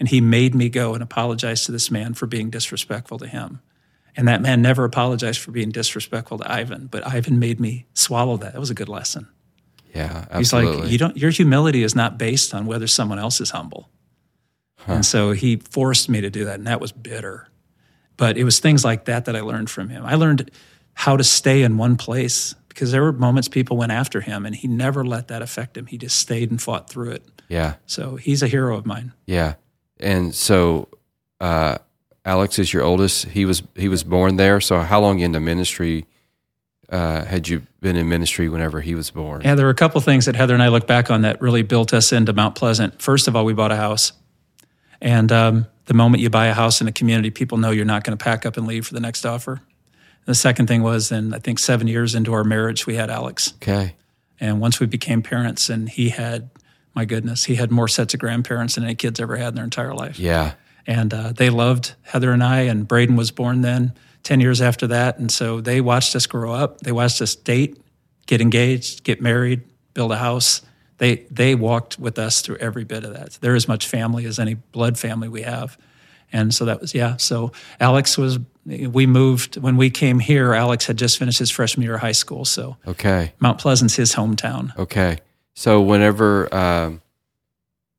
And he made me go and apologize to this man for being disrespectful to him. And that man never apologized for being disrespectful to Ivan, but Ivan made me swallow that. That was a good lesson. Yeah, absolutely. He's like, your humility is not based on whether someone else is humble. Huh. And so he forced me to do that, and that was bitter. But it was things like that that I learned from him. I learned how to stay in one place, because there were moments people went after him and he never let that affect him. He just stayed and fought through it. Yeah. So he's a hero of mine. Yeah. And so Alex is your oldest. He was born there. So how long into ministry had you been in ministry whenever he was born? Yeah, there were a couple things that Heather and I look back on that really built us into Mount Pleasant. First of all, we bought a house. And the moment you buy a house in a community, people know you're not going to pack up and leave for the next offer. The second thing was, then I think 7 years into our marriage, we had Alex. Okay. And once we became parents, and he had, my goodness, he had more sets of grandparents than any kids ever had in their entire life. Yeah. And they loved Heather and I, and Braden was born then, 10 years after that. And so they watched us grow up. They watched us date, get engaged, get married, build a house. They walked with us through every bit of that. They're as much family as any blood family we have. And so that was, yeah. So Alex was... We moved, when we came here, Alex had just finished his freshman year of high school, so okay. Mount Pleasant's his hometown. Okay. So whenever,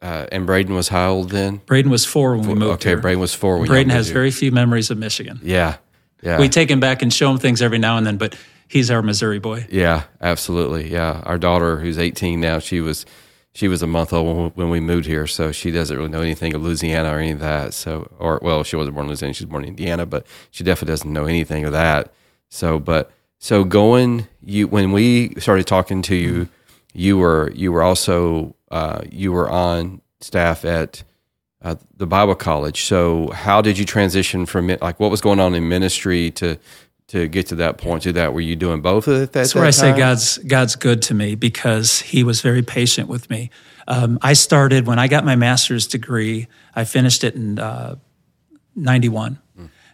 and Braden was how old then? Braden was 4 when we moved here. Okay, Braden was 4 when you moved here. Braden has very few memories of Michigan. Yeah, yeah. We take him back and show him things every now and then, but he's our Missouri boy. Yeah, absolutely, yeah. Our daughter, who's 18 now, she was a month old when we moved here, so she doesn't really know anything of Louisiana or any of that. So, she wasn't born in Louisiana; she's born in Indiana, but she definitely doesn't know anything of that. So, when we started talking to you, you were also you were on staff at the Bible College. So, how did you transition from what was going on in ministry to get to that point, to that, were you doing both at that time? That's where I say God's good to me, because he was very patient with me. I started, when I got my master's degree, I finished it in 91.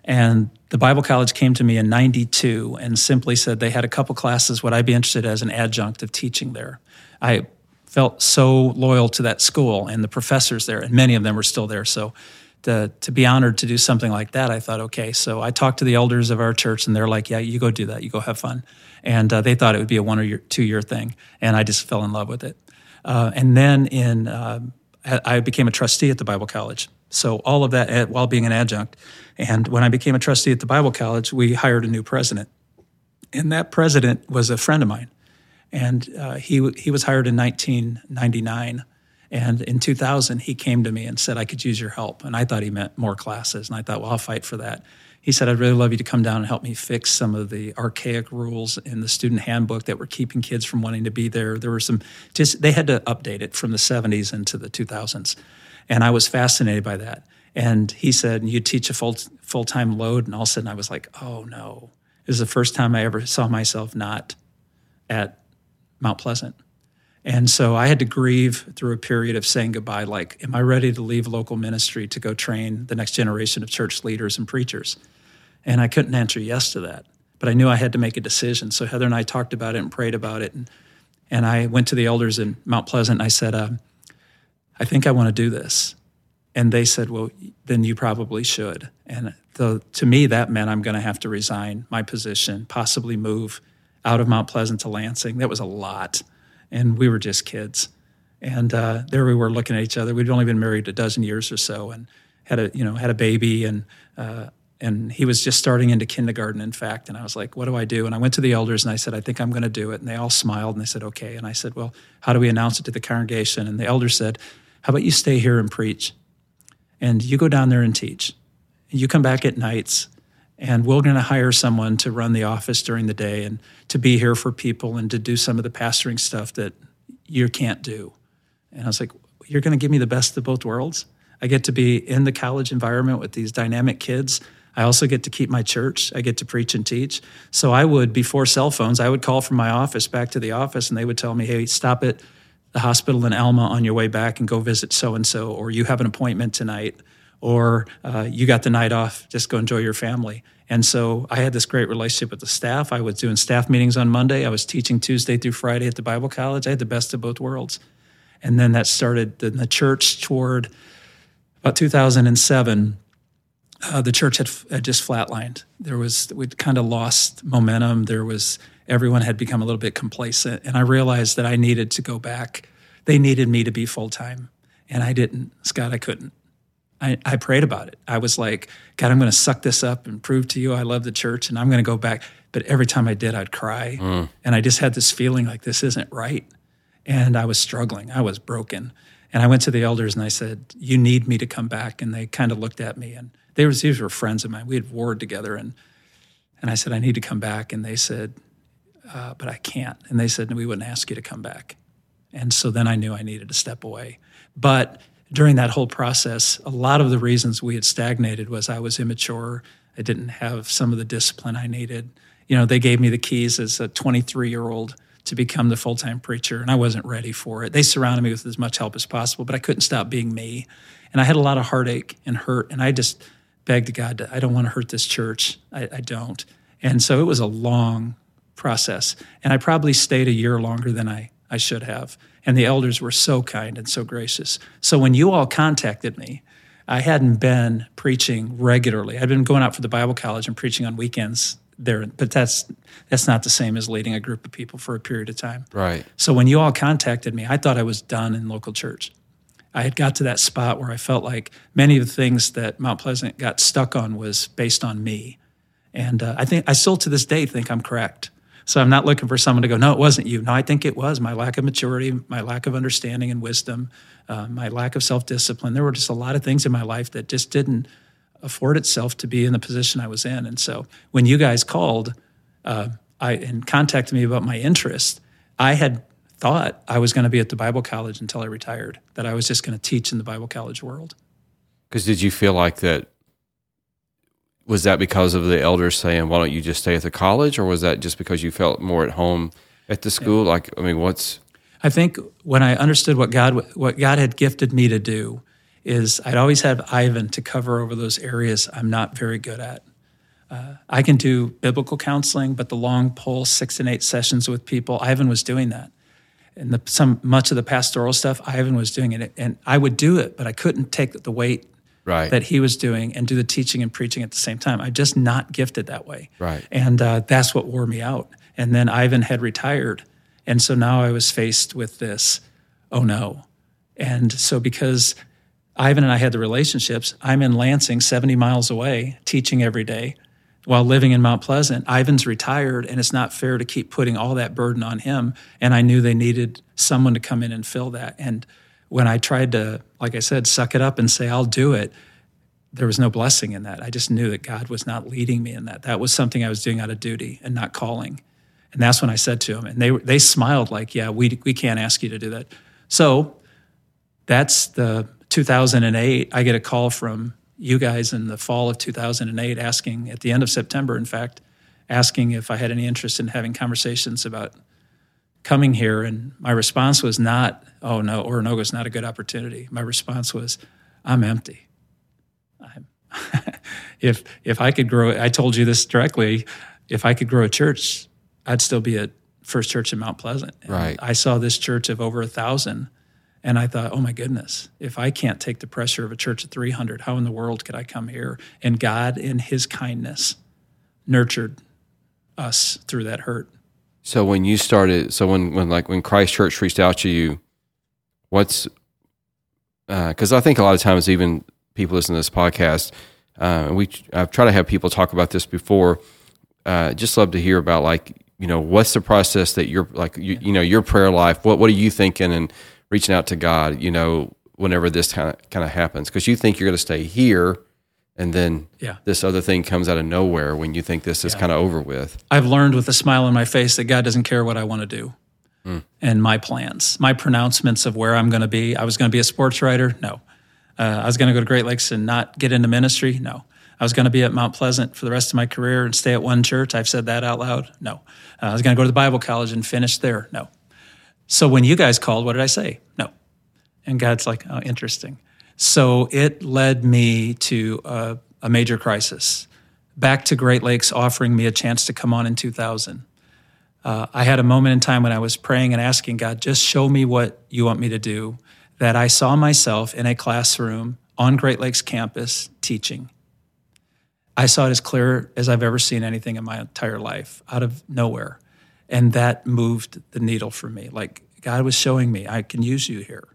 And the Bible College came to me in 92 and simply said they had a couple classes, would I be interested as an adjunct of teaching there? I felt so loyal to that school and the professors there, and many of them were still there, so... To be honored to do something like that, I thought, okay. So I talked to the elders of our church, and they're like, yeah, you go do that. You go have fun. And they thought it would be a 1 or 2 year thing, and I just fell in love with it. And then I became a trustee at the Bible College. So all of that while being an adjunct. And when I became a trustee at the Bible College, we hired a new president. And that president was a friend of mine. And he was hired in 1999. And in 2000, he came to me and said, I could use your help. And I thought he meant more classes. And I thought, well, I'll fight for that. He said, I'd really love you to come down and help me fix some of the archaic rules in the student handbook that were keeping kids from wanting to be there. There were they had to update it from the 70s into the 2000s. And I was fascinated by that. And he said, you teach a full-time load. And all of a sudden, I was like, oh, no. It was the first time I ever saw myself not at Mount Pleasant. And so I had to grieve through a period of saying goodbye, like, am I ready to leave local ministry to go train the next generation of church leaders and preachers? And I couldn't answer yes to that, but I knew I had to make a decision. So Heather and I talked about it and prayed about it. And I went to the elders in Mount Pleasant and I said, I think I want to do this. And they said, well, then you probably should. And to me, that meant I'm going to have to resign my position, possibly move out of Mount Pleasant to Lansing. That was a lot. And we were just kids. And there we were looking at each other. We'd only been married a dozen years or so and had a baby. And he was just starting into kindergarten, in fact. And I was like, what do I do? And I went to the elders and I said, I think I'm going to do it. And they all smiled and they said, okay. And I said, well, how do we announce it to the congregation? And the elder said, how about you stay here and preach? And you go down there and teach. You come back at nights, and we're going to hire someone to run the office during the day and to be here for people and to do some of the pastoring stuff that you can't do. And I was like, you're going to give me the best of both worlds? I get to be in the college environment with these dynamic kids. I also get to keep my church. I get to preach and teach. So I would, before cell phones, I would call from my office back to the office, and they would tell me, hey, stop at the hospital in Alma on your way back and go visit so-and-so, or you have an appointment tonight, or you got the night off, just go enjoy your family. And so I had this great relationship with the staff. I was doing staff meetings on Monday. I was teaching Tuesday through Friday at the Bible college. I had the best of both worlds. And then that started the church toward about 2007. The church had just flatlined. We'd kind of lost momentum. Everyone had become a little bit complacent. And I realized that I needed to go back. They needed me to be full-time. And I didn't. Scott, I couldn't. I prayed about it. I was like, God, I'm going to suck this up and prove to you I love the church, and I'm going to go back. But every time I did, I'd cry. And I just had this feeling like this isn't right. And I was struggling. I was broken. And I went to the elders and I said, you need me to come back. And they kind of looked at me. And these were friends of mine. We had warred together. And I said, I need to come back. And they said, but I can't. And they said, no, we wouldn't ask you to come back. And so then I knew I needed to step away. But during that whole process, a lot of the reasons we had stagnated was I was immature. I didn't have some of the discipline I needed. You know, they gave me the keys as a 23-year-old to become the full-time preacher, and I wasn't ready for it. They surrounded me with as much help as possible, but I couldn't stop being me. And I had a lot of heartache and hurt, and I just begged God, I don't want to hurt this church. I don't. And so it was a long process, and I probably stayed a year longer than I should have. And the elders were so kind and so gracious. So when you all contacted me, I hadn't been preaching regularly. I'd been going out for the Bible college and preaching on weekends there, but that's not the same as leading a group of people for a period of time. Right. So when you all contacted me, I thought I was done in local church. I had got to that spot where I felt like many of the things that Mount Pleasant got stuck on was based on me. And I think I still to this day think I'm correct. So I'm not looking for someone to go, no, it wasn't you. No, I think it was my lack of maturity, my lack of understanding and wisdom, my lack of self-discipline. There were just a lot of things in my life that just didn't afford itself to be in the position I was in. And so when you guys called and contacted me about my interest, I had thought I was going to be at the Bible college until I retired, that I was just going to teach in the Bible college world. Because did you feel like that? Was that because of the elders saying, why don't you just stay at the college? Or was that just because you felt more at home at the school? Yeah. I think when I understood what God had gifted me to do is I'd always have Ivan to cover over those areas I'm not very good at. I can do biblical counseling, but the long pull 6 and 8 sessions with people, Ivan was doing that. And much of the pastoral stuff, Ivan was doing it. And I would do it, but I couldn't take the weight right. that he was doing and do the teaching and preaching at the same time. I'm just not gifted that way. Right. And that's what wore me out. And then Ivan had retired. And so now I was faced with this, oh no. And so because Ivan and I had the relationships, I'm in Lansing, 70 miles away, teaching every day while living in Mount Pleasant. Ivan's retired, and it's not fair to keep putting all that burden on him. And I knew they needed someone to come in and fill that. And when I tried to, like I said, suck it up and say, I'll do it, there was no blessing in that. I just knew that God was not leading me in that. That was something I was doing out of duty and not calling. And that's when I said to him, and they smiled like, yeah, we can't ask you to do that. So that's the 2008. I get a call from you guys in the fall of 2008 asking, at the end of September, in fact, asking if I had any interest in having conversations about coming here, and my response was not, oh no, Oronogo's not a good opportunity. My response was, I'm empty. If I could grow, I told you this directly, if I could grow a church, I'd still be at First Church in Mount Pleasant. And right. I saw this church of over 1,000, and I thought, oh my goodness, if I can't take the pressure of a church of 300, how in the world could I come here? And God, in his kindness, nurtured us through that hurt. So when you started, when Christ Church reached out to you, what's, because I think a lot of times even people listening to this podcast, I've tried to have people talk about this before. Just love to hear about, like, you know, what's the process that you're like, you know, your prayer life. What are you thinking and reaching out to God? You know, whenever this kind of happens, because you think you're going to stay here, and then this other thing comes out of nowhere when you think this is kind of over with. I've learned with a smile on my face that God doesn't care what I want to do and my plans, my pronouncements of where I'm going to be. I was going to be a sports writer? No. I was going to go to Great Lakes and not get into ministry? No. I was going to be at Mount Pleasant for the rest of my career and stay at one church? I've said that out loud? No. I was going to go to the Bible college and finish there? No. So when you guys called, what did I say? No. And God's like, oh, interesting. So it led me to a major crisis, back to Great Lakes offering me a chance to come on in 2000. I had a moment in time when I was praying and asking God, just show me what you want me to do, that I saw myself in a classroom on Great Lakes campus teaching. I saw it as clear as I've ever seen anything in my entire life, out of nowhere. And that moved the needle for me. Like, God was showing me, I can use you here.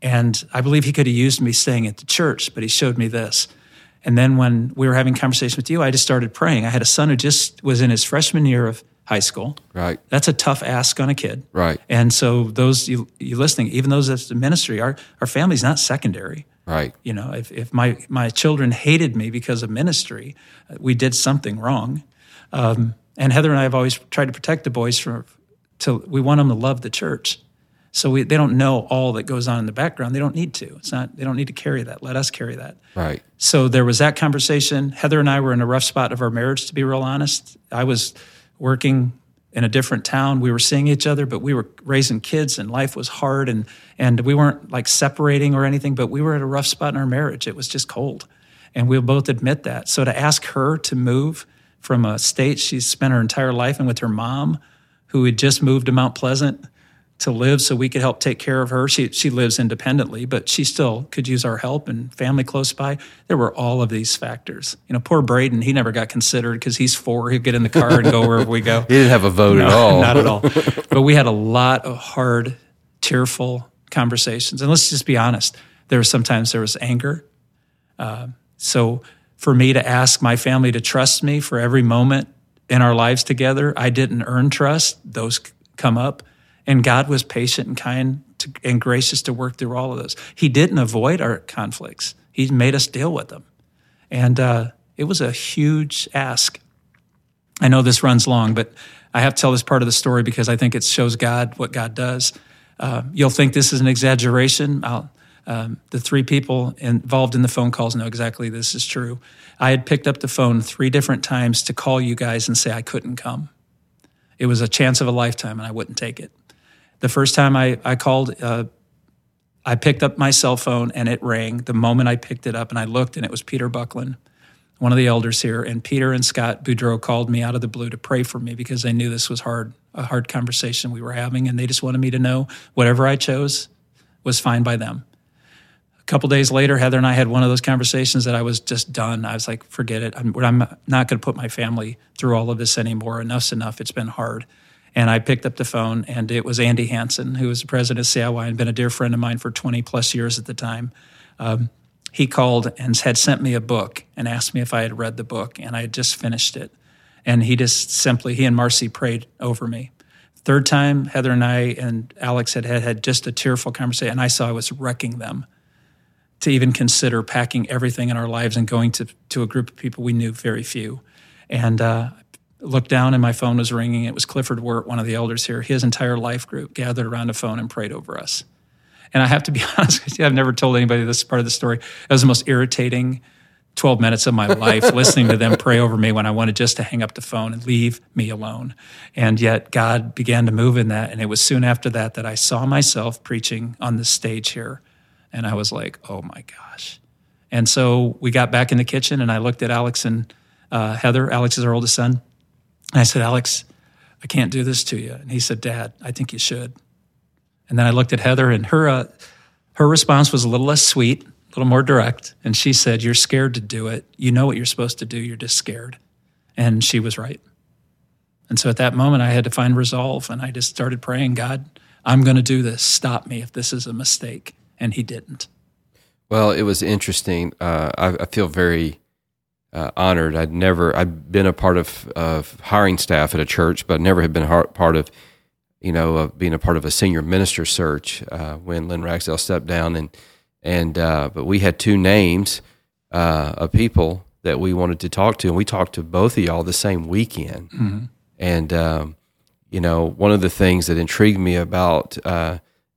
And I believe he could have used me staying at the church, but he showed me this. And then when we were having conversations with you, I just started praying. I had a son who just was in his freshman year of high school. Right. That's a tough ask on a kid. Right. And so those, you listening, even those that's in ministry, our family's not secondary. Right. You know, if my children hated me because of ministry, we did something wrong. And Heather and I have always tried to protect the boys we want them to love the church. So they don't know all that goes on in the background. They don't need to. They don't need to carry that. Let us carry that. Right. So there was that conversation. Heather and I were in a rough spot of our marriage, to be real honest. I was working in a different town. We were seeing each other, but we were raising kids and life was hard and we weren't like separating or anything, but we were at a rough spot in our marriage. It was just cold. And we'll both admit that. So to ask her to move from a state she's spent her entire life in with her mom, who had just moved to Mount Pleasant, to live so we could help take care of her. She lives independently, but she still could use our help and family close by. There were all of these factors. You know, poor Braden, he never got considered because he's 4. He'd get in the car and go wherever we go. He didn't have a vote at all. Not at all. But we had a lot of hard, tearful conversations. And let's just be honest. Sometimes there was anger. So for me to ask my family to trust me for every moment in our lives together, I didn't earn trust. Those come up. And God was patient and kind and gracious to work through all of those. He didn't avoid our conflicts. He made us deal with them. And it was a huge ask. I know this runs long, but I have to tell this part of the story because I think it shows God what God does. You'll think this is an exaggeration. The 3 people involved in the phone calls know exactly this is true. I had picked up the phone 3 different times to call you guys and say I couldn't come. It was a chance of a lifetime, and I wouldn't take it. The first time I called, I picked up my cell phone, and it rang the moment I picked it up, and I looked, and it was Peter Buckland, one of the elders here, and Peter and Scott Boudreau called me out of the blue to pray for me because they knew this was a hard conversation we were having, and they just wanted me to know whatever I chose was fine by them. A couple days later, Heather and I had one of those conversations that I was just done. I was like, forget it. I'm not going to put my family through all of this anymore. Enough's enough. It's been hard. And I picked up the phone, and it was Andy Hansen, who was the president of CIY and been a dear friend of mine for 20-plus years at the time. He called and had sent me a book and asked me if I had read the book, and I had just finished it. And he and Marcy prayed over me. Third time, Heather and I and Alex had just a tearful conversation, and I saw I was wrecking them to even consider packing everything in our lives and going to a group of people we knew very few. And looked down and my phone was ringing. It was Clifford Wirt, one of the elders here. His entire life group gathered around a phone and prayed over us. And I have to be honest with you, I've never told anybody this part of the story. It was the most irritating 12 minutes of my life listening to them pray over me when I wanted just to hang up the phone and leave me alone. And yet God began to move in that. And it was soon after that that I saw myself preaching on this stage here. And I was like, oh my gosh. And so we got back in the kitchen and I looked at Alex and Heather. Alex is our oldest son. And I said, Alex, I can't do this to you. And he said, Dad, I think you should. And then I looked at Heather and her response was a little less sweet, a little more direct. And she said, you're scared to do it. You know what you're supposed to do. You're just scared. And she was right. And so at that moment, I had to find resolve. And I just started praying, God, I'm going to do this. Stop me if this is a mistake. And he didn't. Well, it was interesting. I feel very honored. I've been a part of hiring staff at a church, but never have been part of, being a part of a senior minister search when Lynn Ragsdale stepped down. But we had two names of people that we wanted to talk to, and we talked to both of y'all the same weekend. Mm-hmm. And, one of the things that intrigued me about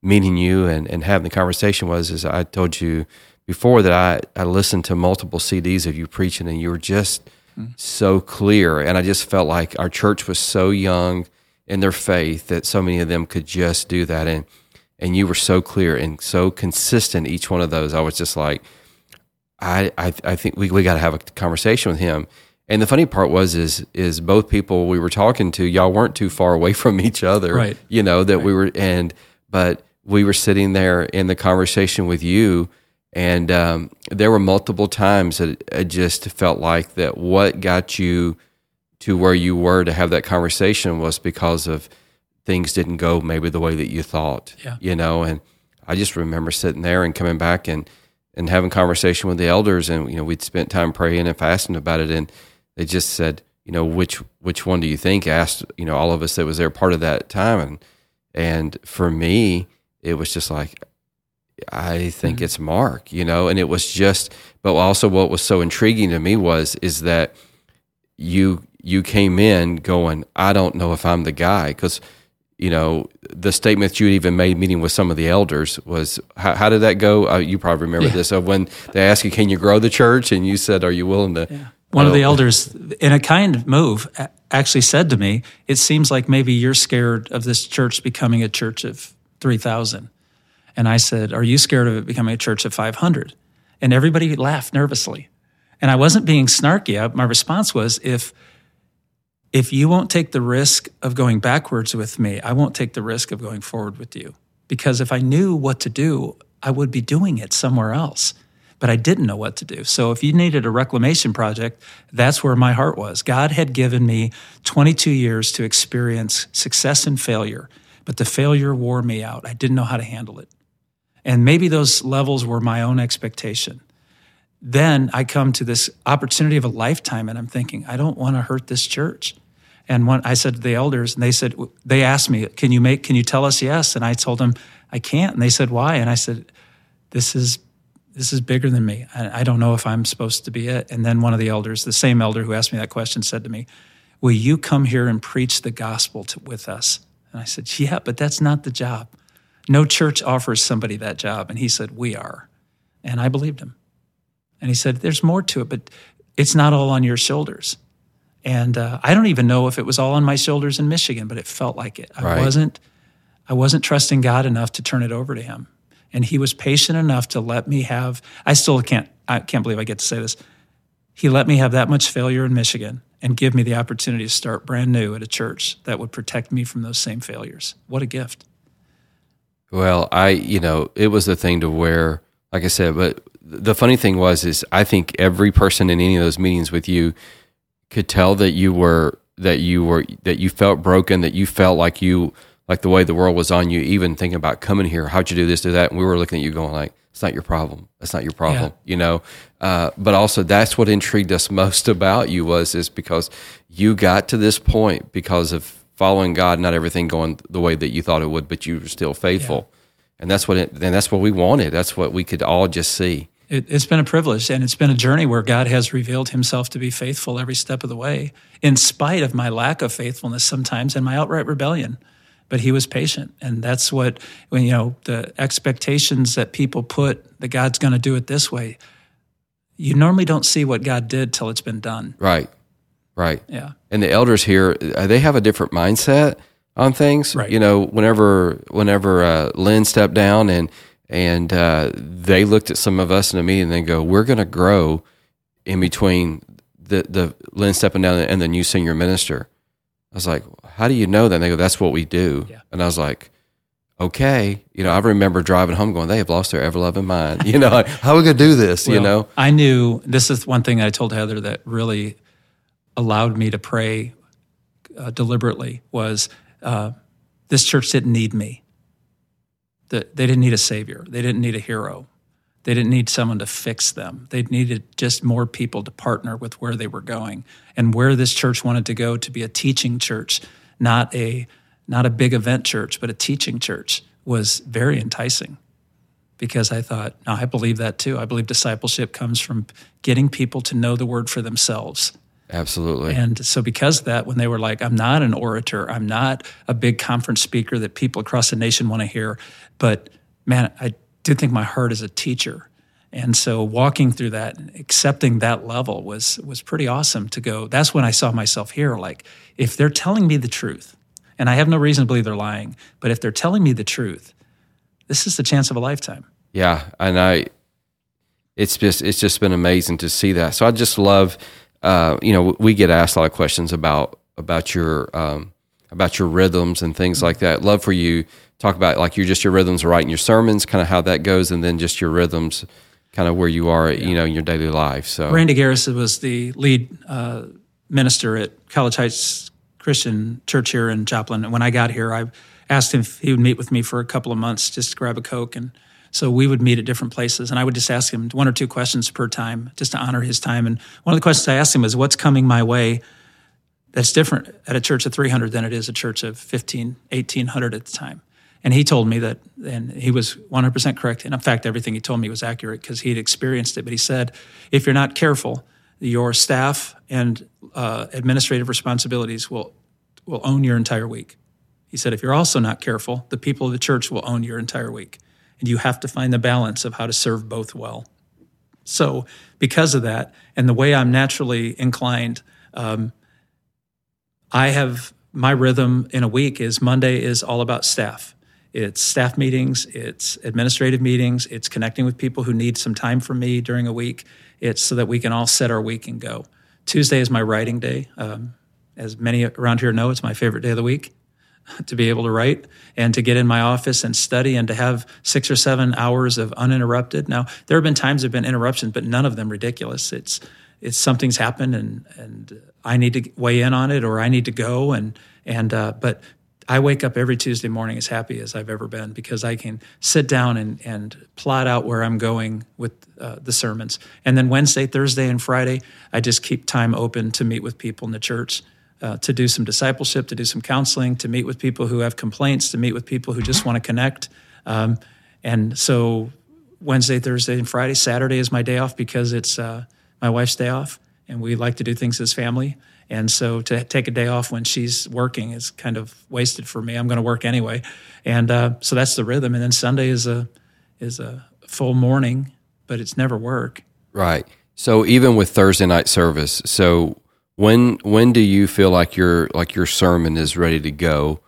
meeting you and having the conversation was I told you before that I listened to multiple CDs of you preaching, and you were just so clear. And I just felt like our church was so young in their faith that so many of them could just do that. And you were so clear and so consistent, each one of those. I was just like, I think we got to have a conversation with him. And the funny part was, is both people we were talking to, y'all weren't too far away from each other, right? We were, but we were sitting there in the conversation with you, and there were multiple times that it just felt like that what got you to where you were to have that conversation was because of things didn't go maybe the way that you thought, And I just remember sitting there and coming back and having conversation with the elders, and we'd spent time praying and fasting about it, and they just said, which one do you think? Asked all of us that was there part of that time, and for me it was just like, I think it's Mark, and it was just, but also what was so intriguing to me is that you came in going, I don't know if I'm the guy, because, the statement you even made meeting with some of the elders was, how did that go? You probably remember this, of when they asked you, can you grow the church? And you said, are you willing to? Yeah. One of the elders, in a kind move, actually said to me, it seems like maybe you're scared of this church becoming a church of 3,000. And I said, are you scared of it becoming a church of 500? And everybody laughed nervously. And I wasn't being snarky. My response was, if you won't take the risk of going backwards with me, I won't take the risk of going forward with you. Because if I knew what to do, I would be doing it somewhere else. But I didn't know what to do. So if you needed a reclamation project, that's where my heart was. God had given me 22 years to experience success and failure, but the failure wore me out. I didn't know how to handle it. And maybe those levels were my own expectation. Then I come to this opportunity of a lifetime, and I'm thinking, I don't want to hurt this church. And when I said to the elders, and they asked me, can you tell us yes? And I told them, I can't. And they said, why? And I said, this is bigger than me. I don't know if I'm supposed to be it. And then one of the elders, the same elder who asked me that question, said to me, will you come here and preach the gospel with us? And I said, yeah, but that's not the job. No church offers somebody that job. And he said, we are. And I believed him. And he said, there's more to it, but it's not all on your shoulders. And I don't even know if it was all on my shoulders in Michigan, but it felt like it. Right. I wasn't trusting God enough to turn it over to him. And he was patient enough to let me have, I can't believe I get to say this. He let me have that much failure in Michigan and give me the opportunity to start brand new at a church that would protect me from those same failures. What a gift. Well, it was the thing to wear, like I said, but the funny thing was I think every person in any of those meetings with you could tell that you felt broken, that you felt like like the way the world was on you, even thinking about coming here, how'd you do this, do that? And we were looking at you going like, it's not your problem. That's not your problem, But also that's what intrigued us most about you is because you got to this point because of following God, not everything going the way that you thought it would, but you were still faithful. Yeah. And that's what we wanted. That's what we could all just see. It's been a privilege, and it's been a journey where God has revealed himself to be faithful every step of the way, in spite of my lack of faithfulness sometimes and my outright rebellion. But he was patient, and that's what, the expectations that people put, that God's going to do it this way, you normally don't see what God did till it's been done. Right, right. Yeah. And the elders here, they have a different mindset on things. Right. You know, whenever Lynn stepped down and they looked at some of us in a meeting and they go, we're going to grow in between the Lynn stepping down and the new senior minister. I was like, how do you know that? And they go, that's what we do. Yeah. And I was like, okay. You know, I remember driving home going, they have lost their ever-loving mind. You know, like, how are we going to do this, well, you know? I knew, this is one thing I told Heather that really allowed me to pray deliberately was this church didn't need me. They didn't need a savior. They didn't need a hero. They didn't need someone to fix them. They needed just more people to partner with where they were going and where this church wanted to go to be a teaching church, not a big event church, but a teaching church was very enticing because I thought, no, I believe that too. I believe discipleship comes from getting people to know the word for themselves. Absolutely. And so because of that, when they were like, I'm not an orator, I'm not a big conference speaker that people across the nation want to hear, but man, I do think my heart is a teacher. And so walking through that and accepting that level was pretty awesome to go. That's when I saw myself here, like, if they're telling me the truth, and I have no reason to believe they're lying, but if they're telling me the truth, this is the chance of a lifetime. Yeah, and it's just been amazing to see that. So I just love... you know, we get asked a lot of questions about your rhythms and things like that. Love for you talk about like your rhythms of writing your sermons, kind of how that goes, and then just your rhythms, kind of where you are, you know, in your daily life. So Randy Garris was the lead minister at College Heights Christian Church here in Joplin, and when I got here, I asked him if he would meet with me for a couple of months, just to grab a Coke, and so we would meet at different places, and I would just ask him one or two questions per time just to honor his time. And one of the questions I asked him is, what's coming my way that's different at a church of 300 than it is a church of 1,800 at the time? And he told me that, and he was 100% correct. And in fact, everything he told me was accurate because he'd experienced it. But he said, if you're not careful, your staff and administrative responsibilities will own your entire week. He said, if you're also not careful, the people of the church will own your entire week. And you have to find the balance of how to serve both well. So because of that, and the way I'm naturally inclined, I have my rhythm in a week is Monday is all about staff. It's staff meetings, it's administrative meetings, it's connecting with people who need some time from me during a week. It's so that we can all set our week and go. Tuesday is my writing day. As many around here know, it's my favorite day of the week. To be able to write and to get in my office and study and to have 6 or 7 hours of uninterrupted. Now, there have been times there have been interruptions, but none of them ridiculous. It's something's happened and I need to weigh in on it or I need to go. But I wake up every Tuesday morning as happy as I've ever been because I can sit down and plot out where I'm going with the sermons. And then Wednesday, Thursday, and Friday, I just keep time open to meet with people in the church. To do some discipleship, to do some counseling, to meet with people who have complaints, to meet with people who just want to connect. And so Wednesday, Thursday, and Friday, Saturday is my day off because it's my wife's day off, and we like to do things as family. And so to take a day off when she's working is kind of wasted for me. I'm going to work anyway. And so that's the rhythm. And then Sunday is a full morning, but it's never work. Right. So even with Thursday night service, so... When do you feel like your sermon is ready to go?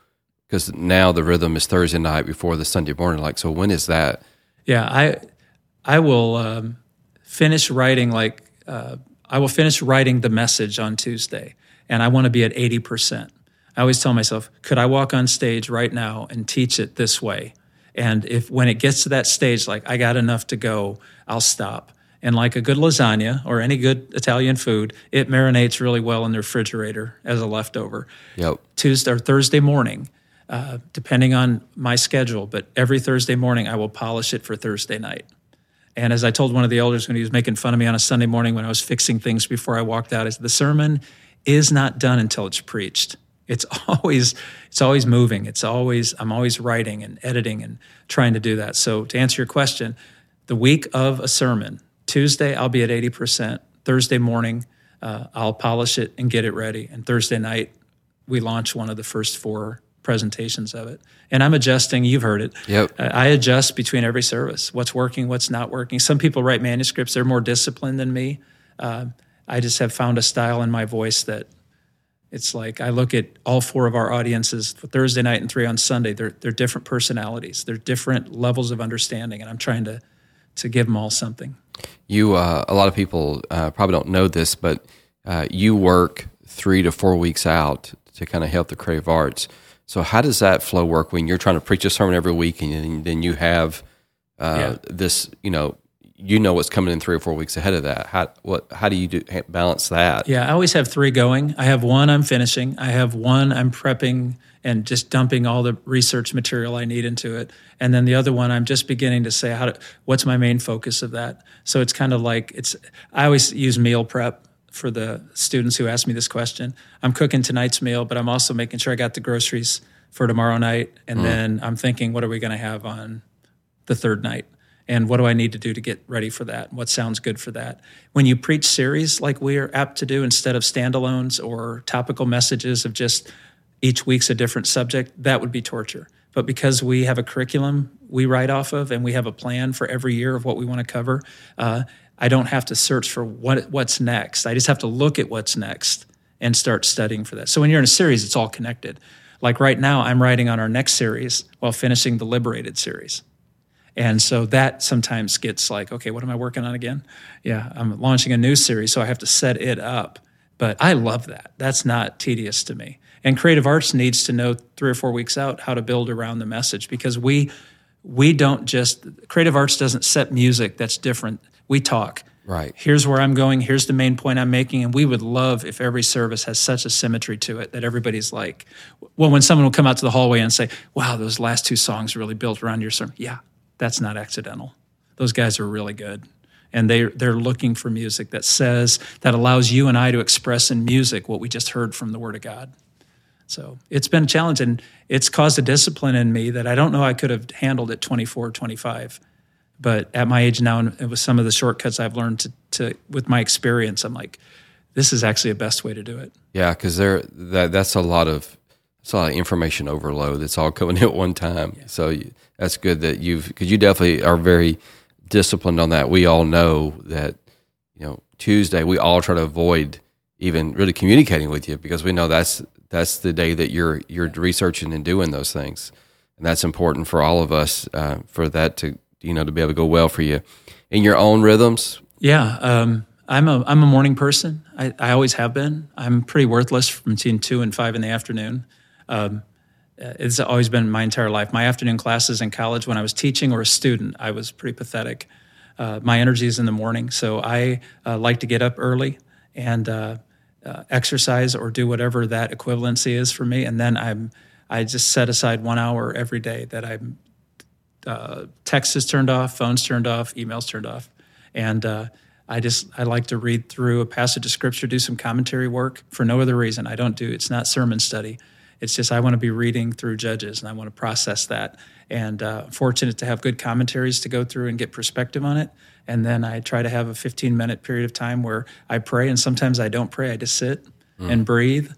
Because now the rhythm is Thursday night before the Sunday morning. Like, so when is that? Yeah, I will finish writing the message on Tuesday, and I want to be at 80%. I always tell myself, could I walk on stage right now and teach it this way? And if when it gets to that stage, like I got enough to go, I'll stop. And like a good lasagna or any good Italian food, it marinates really well in the refrigerator as a leftover. Yep. Tuesday or Thursday morning, depending on my schedule, but every Thursday morning I will polish it for Thursday night. And as I told one of the elders when he was making fun of me on a Sunday morning when I was fixing things before I walked out, is the sermon is not done until it's preached. It's always moving. I'm always writing and editing and trying to do that. So to answer your question, the week of a sermon, Tuesday, I'll be at 80%. Thursday morning, I'll polish it and get it ready. And Thursday night, we launch one of the first 4 presentations of it. And I'm adjusting. You've heard it. Yep. I adjust between every service, what's working, what's not working. Some people write manuscripts. They're more disciplined than me. I just have found a style in my voice that it's like I look at all four of our audiences, Thursday night and three on Sunday. They're different personalities. They're different levels of understanding, and I'm trying to give them all something. You, a lot of people probably don't know this, but you work 3 to 4 weeks out to kind of help the Creative Arts. So how does that flow work when you're trying to preach a sermon every week and then you have this, you know what's coming in 3 or 4 weeks ahead of that? How do you balance that? Yeah, I always have three going. I have one I'm finishing. I have one I'm prepping and just dumping all the research material I need into it. And then the other one I'm just beginning to say, what's my main focus of that? So it's kind of like I always use meal prep for the students who ask me this question. I'm cooking tonight's meal, but I'm also making sure I got the groceries for tomorrow night. And then I'm thinking, what are we going to have on the third night? And what do I need to do to get ready for that? What sounds good for that? When you preach series like we are apt to do, instead of standalones or topical messages of just each week's a different subject, that would be torture. But because we have a curriculum we write off of and we have a plan for every year of what we want to cover, I don't have to search for what's next. I just have to look at what's next and start studying for that. So when you're in a series, it's all connected. Like right now, I'm writing on our next series while finishing the Liberated series. And so that sometimes gets like, okay, what am I working on again? Yeah, I'm launching a new series, so I have to set it up. But I love that. That's not tedious to me. And Creative Arts needs to know 3 or 4 weeks out how to build around the message, because we don't just, Creative Arts doesn't set music that's different. We talk. Right. Here's where I'm going. Here's the main point I'm making. And we would love if every service has such a symmetry to it that everybody's like, well, when someone will come out to the hallway and say, wow, those last two songs really built around your sermon. Yeah, that's not accidental. Those guys are really good. And they're looking for music that allows you and I to express in music what we just heard from the Word of God. So it's been a challenge, and it's caused a discipline in me that I don't know I could have handled at 24, 25. But at my age now, and with some of the shortcuts I've learned with my experience, I'm like, this is actually the best way to do it. Yeah, because that's a lot of information overload that's all coming at one time. Yeah. So that's good that because you definitely are very disciplined on that. We all know that, Tuesday we all try to avoid even really communicating with you, because we know that's the day that you're researching and doing those things, and that's important for all of us for that to to be able to go well for you in your own rhythms. Yeah, I'm a morning person. I always have been. I'm pretty worthless from between 2 and 5 in the afternoon. It's always been my entire life. My afternoon classes in college, when I was teaching or a student, I was pretty pathetic. My energy is in the morning, so I like to get up early and exercise or do whatever that equivalency is for me, and then I just set aside 1 hour every day that I'm text is turned off, phones turned off, emails turned off, and I like to read through a passage of scripture, do some commentary work for no other reason. It's not sermon study. It's just I want to be reading through Judges, and I want to process that. And fortunate to have good commentaries to go through and get perspective on it. And then I try to have a 15-minute period of time where I pray, and sometimes I don't pray. I just sit and breathe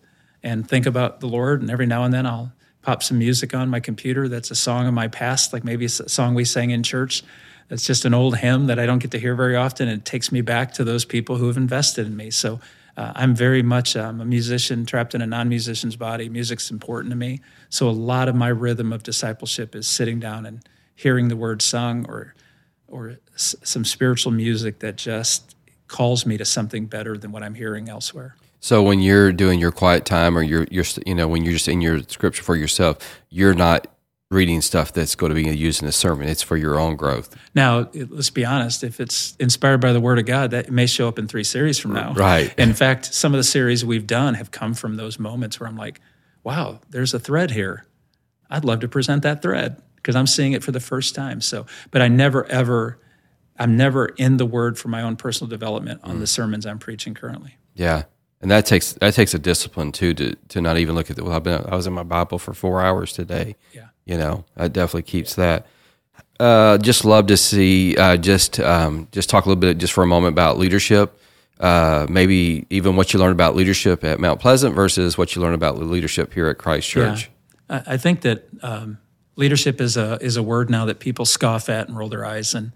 and think about the Lord, and every now and then I'll pop some music on my computer that's a song of my past, like maybe it's a song we sang in church that's just an old hymn that I don't get to hear very often, and it takes me back to those people who have invested in me. So I'm very much a musician trapped in a non-musician's body. Music's important to me. So a lot of my rhythm of discipleship is sitting down and hearing the word sung or some spiritual music that just calls me to something better than what I'm hearing elsewhere. So when you're doing your quiet time, or you're when you're just in your scripture for yourself, you're not reading stuff that's going to be used in a sermon. It's for your own growth. Now, let's be honest. If it's inspired by the Word of God, that may show up in 3 series from now. Right. And in fact, some of the series we've done have come from those moments where I'm like, wow, there's a thread here. I'd love to present that thread, because I'm seeing it for the first time. So, but I'm never in the Word for my own personal development on the sermons I'm preaching currently. Yeah. And that takes a discipline too, to not even look at I was in my Bible for 4 hours today. Yeah, that definitely keeps that. Just love to see. Just talk a little bit, just for a moment, about leadership. Maybe even what you learned about leadership at Mount Pleasant versus what you learned about leadership here at Christ Church. I think that leadership is a word now that people scoff at and roll their eyes. And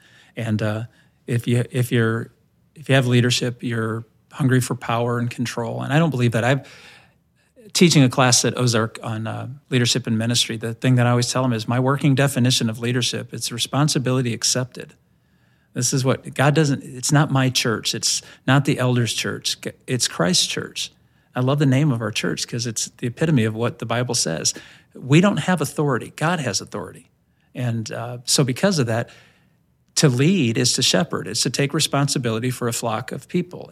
if you have leadership, you're hungry for power and control. And I don't believe that. I'm teaching a class at Ozark on leadership and ministry. The thing that I always tell them is my working definition of leadership: it's responsibility accepted. This is what God doesn't. It's not my church. It's not the elders' church. It's Christ's church. I love the name of our church because it's the epitome of what the Bible says. We don't have authority. God has authority. And so because of that, to lead is to shepherd. It's to take responsibility for a flock of people.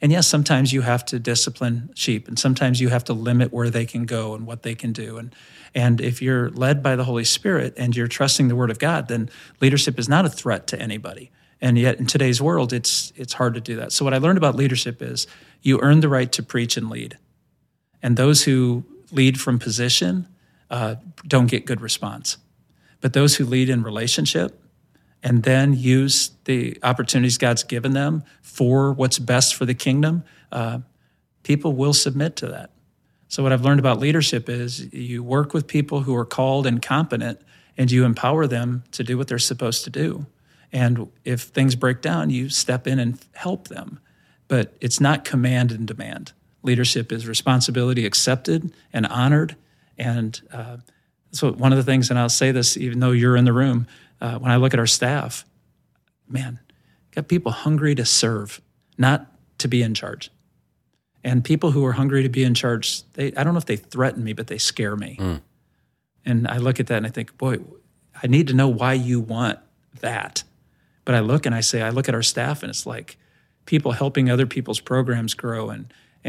And yes, sometimes you have to discipline sheep, and sometimes you have to limit where they can go and what they can do. And if you're led by the Holy Spirit and you're trusting the Word of God, then leadership is not a threat to anybody. And yet in today's world, it's hard to do that. So what I learned about leadership is you earn the right to preach and lead. And those who lead from position don't get good response. But those who lead in relationship and then use the opportunities God's given them for what's best for the kingdom, people will submit to that. So what I've learned about leadership is you work with people who are called and competent, and you empower them to do what they're supposed to do. And if things break down, you step in and help them. But it's not command and demand. Leadership is responsibility accepted and honored. And so one of the things, and I'll say this even though you're in the room, when I look at our staff, man, got people hungry to serve, not to be in charge. And people who are hungry to be in charge, I don't know if they threaten me, but they scare me. Mm. And I look at that and I think, boy, I need to know why you want that. But I look at our staff, and it's like people helping other people's programs grow.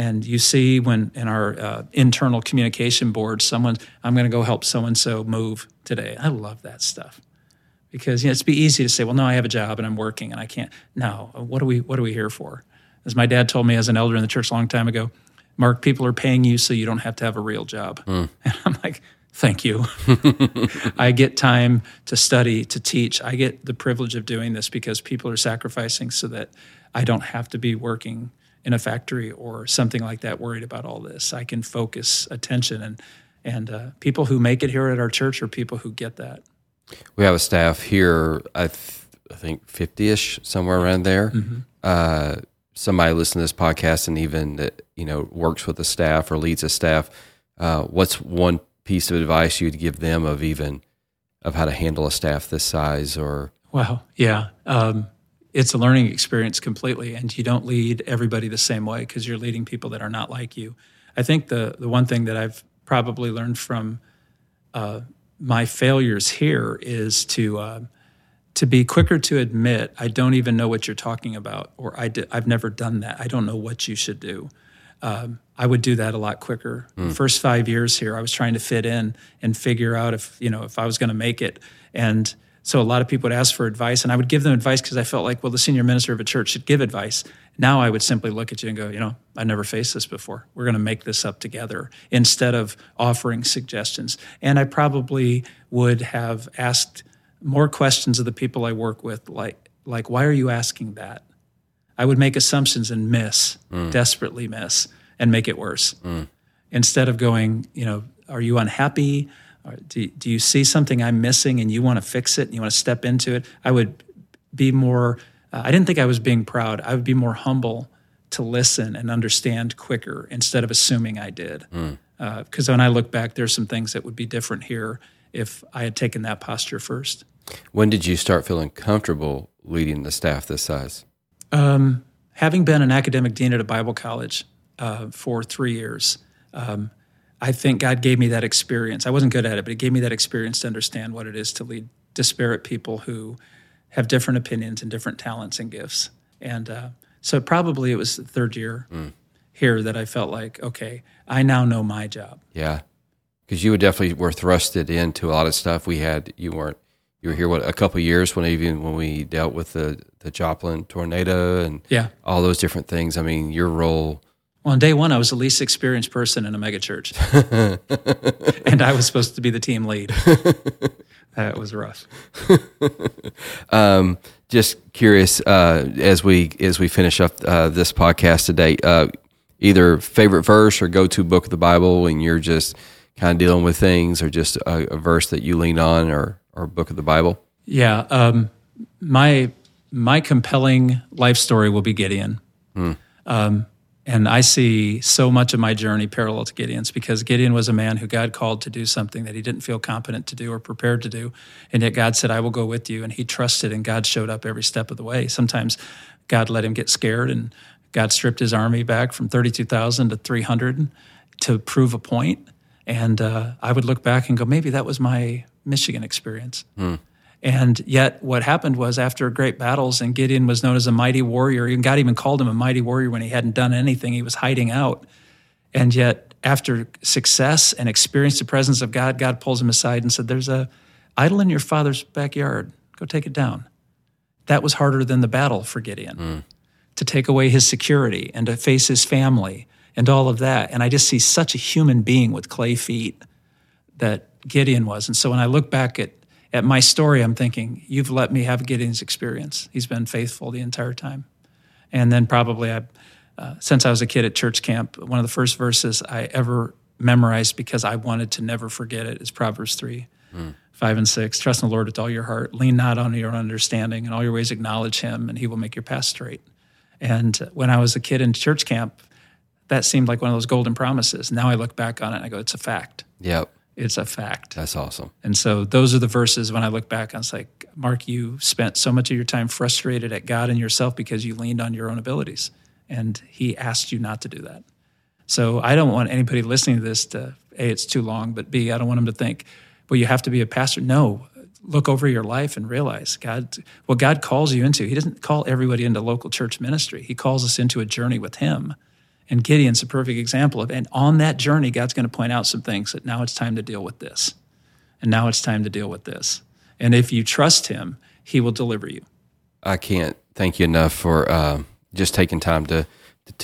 And you see when in our internal communication board, I'm going to go help so-and-so move today. I love that stuff because it's be easy to say, well, no, I have a job and I'm working and I can't. No, what are we here for? As my dad told me as an elder in the church a long time ago, Mark, people are paying you so you don't have to have a real job. Mm. And I'm like, thank you. I get time to study, to teach. I get the privilege of doing this because people are sacrificing so that I don't have to be working in a factory or something like that, worried about all this. I can focus attention. And people who make it here at our church are people who get that. We have a staff here, I think 50-ish, somewhere around there. Mm-hmm. Somebody listening to this podcast and even that works with a staff or leads a staff, what's one piece of advice you'd give them of how to handle a staff this size? Or wow, yeah, it's a learning experience completely, and you don't lead everybody the same way because you're leading people that are not like you. I think the one thing that I've probably learned from my failures here is to be quicker to admit I don't even know what you're talking about, or I've never done that. I don't know what you should do. I would do that a lot quicker. Mm. The first 5 years here, I was trying to fit in and figure out if I was going to make it. And so a lot of people would ask for advice, and I would give them advice because I felt like, well, the senior minister of a church should give advice. Now I would simply look at you and go, I never faced this before. We're going to make this up together instead of offering suggestions. And I probably would have asked more questions of the people I work with, like why are you asking that? I would make assumptions and desperately miss, and make it worse. Mm. Instead of going, are you unhappy? Or do you see something I'm missing and you want to fix it and you want to step into it? I would be more, I didn't think I was being proud. I would be more humble to listen and understand quicker instead of assuming I did. Because when I look back, there's some things that would be different here if I had taken that posture first. When did you start feeling comfortable leading the staff this size? Having been an academic dean at a Bible college for 3 years, I think God gave me that experience. I wasn't good at it, but it gave me that experience to understand what it is to lead disparate people who have different opinions and different talents and gifts. And so probably it was the third year here that I felt like, okay, I now know my job. Yeah, because you definitely were thrusted into a lot of stuff we had. You were here a couple of years when we dealt with the Joplin tornado and all those different things. I mean, your role. Well, on day one, I was the least experienced person in a megachurch, and I was supposed to be the team lead. That was rough. Just curious, as we finish up this podcast today, either favorite verse or go-to book of the Bible, and you're just kind of dealing with things, or just a verse that you lean on, or a book of the Bible? Yeah, my compelling life story will be Gideon. And I see so much of my journey parallel to Gideon's, because Gideon was a man who God called to do something that he didn't feel competent to do or prepared to do. And yet God said, I will go with you. And he trusted, and God showed up every step of the way. Sometimes God let him get scared, and God stripped his army back from 32,000 to 300 to prove a point. And I would look back and go, maybe that was my Michigan experience. And yet what happened was, after great battles, and Gideon was known as a mighty warrior, and God even called him a mighty warrior when he hadn't done anything, he was hiding out. And yet after success and experience the presence of God, God pulls him aside and said, there's an idol in your father's backyard. Go take it down. That was harder than the battle for Gideon, to take away his security and to face his family and all of that. And I just see such a human being with clay feet that Gideon was. And so when I look back at my story, I'm thinking, you've let me have Gideon's experience. He's been faithful the entire time. And then probably, since I was a kid at church camp, one of the first verses I ever memorized, because I wanted to never forget it, is Proverbs 3:5-6. Trust in the Lord with all your heart. Lean not on your understanding. In all your ways acknowledge him, and he will make your path straight. And when I was a kid in church camp, that seemed like one of those golden promises. Now I look back on it and I go, it's a fact. Yep. It's a fact. That's awesome. And so those are the verses when I look back, I was like, Mark, you spent so much of your time frustrated at God and yourself because you leaned on your own abilities, and he asked you not to do that. So I don't want anybody listening to this to, A, it's too long, but B, I don't want them to think, well, you have to be a pastor. No, look over your life and realize what God calls you into. He doesn't call everybody into local church ministry. He calls us into a journey with him. And Gideon's a perfect example of, and on that journey, God's going to point out some things that now it's time to deal with this. And now it's time to deal with this. And if you trust him, he will deliver you. I can't thank you enough for just taking time to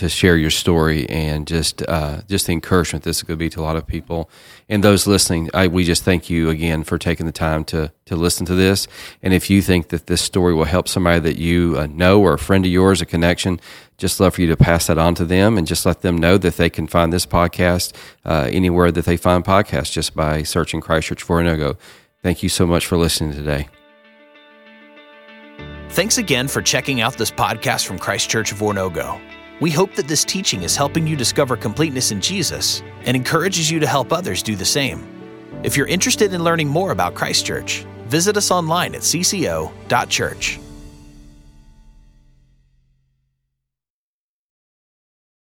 share your story, and just the encouragement this is going to be to a lot of people. And those listening, we just thank you again for taking the time to listen to this. And if you think that this story will help somebody that you know, or a friend of yours, a connection, just love for you to pass that on to them, and just let them know that they can find this podcast anywhere that they find podcasts, just by searching Christ Church Oronogo. Thank you so much for listening today. Thanks again for checking out this podcast from Christ Church of Oronogo. We hope that this teaching is helping you discover completeness in Jesus and encourages you to help others do the same. If you're interested in learning more about Christ Church, visit us online at cco.church.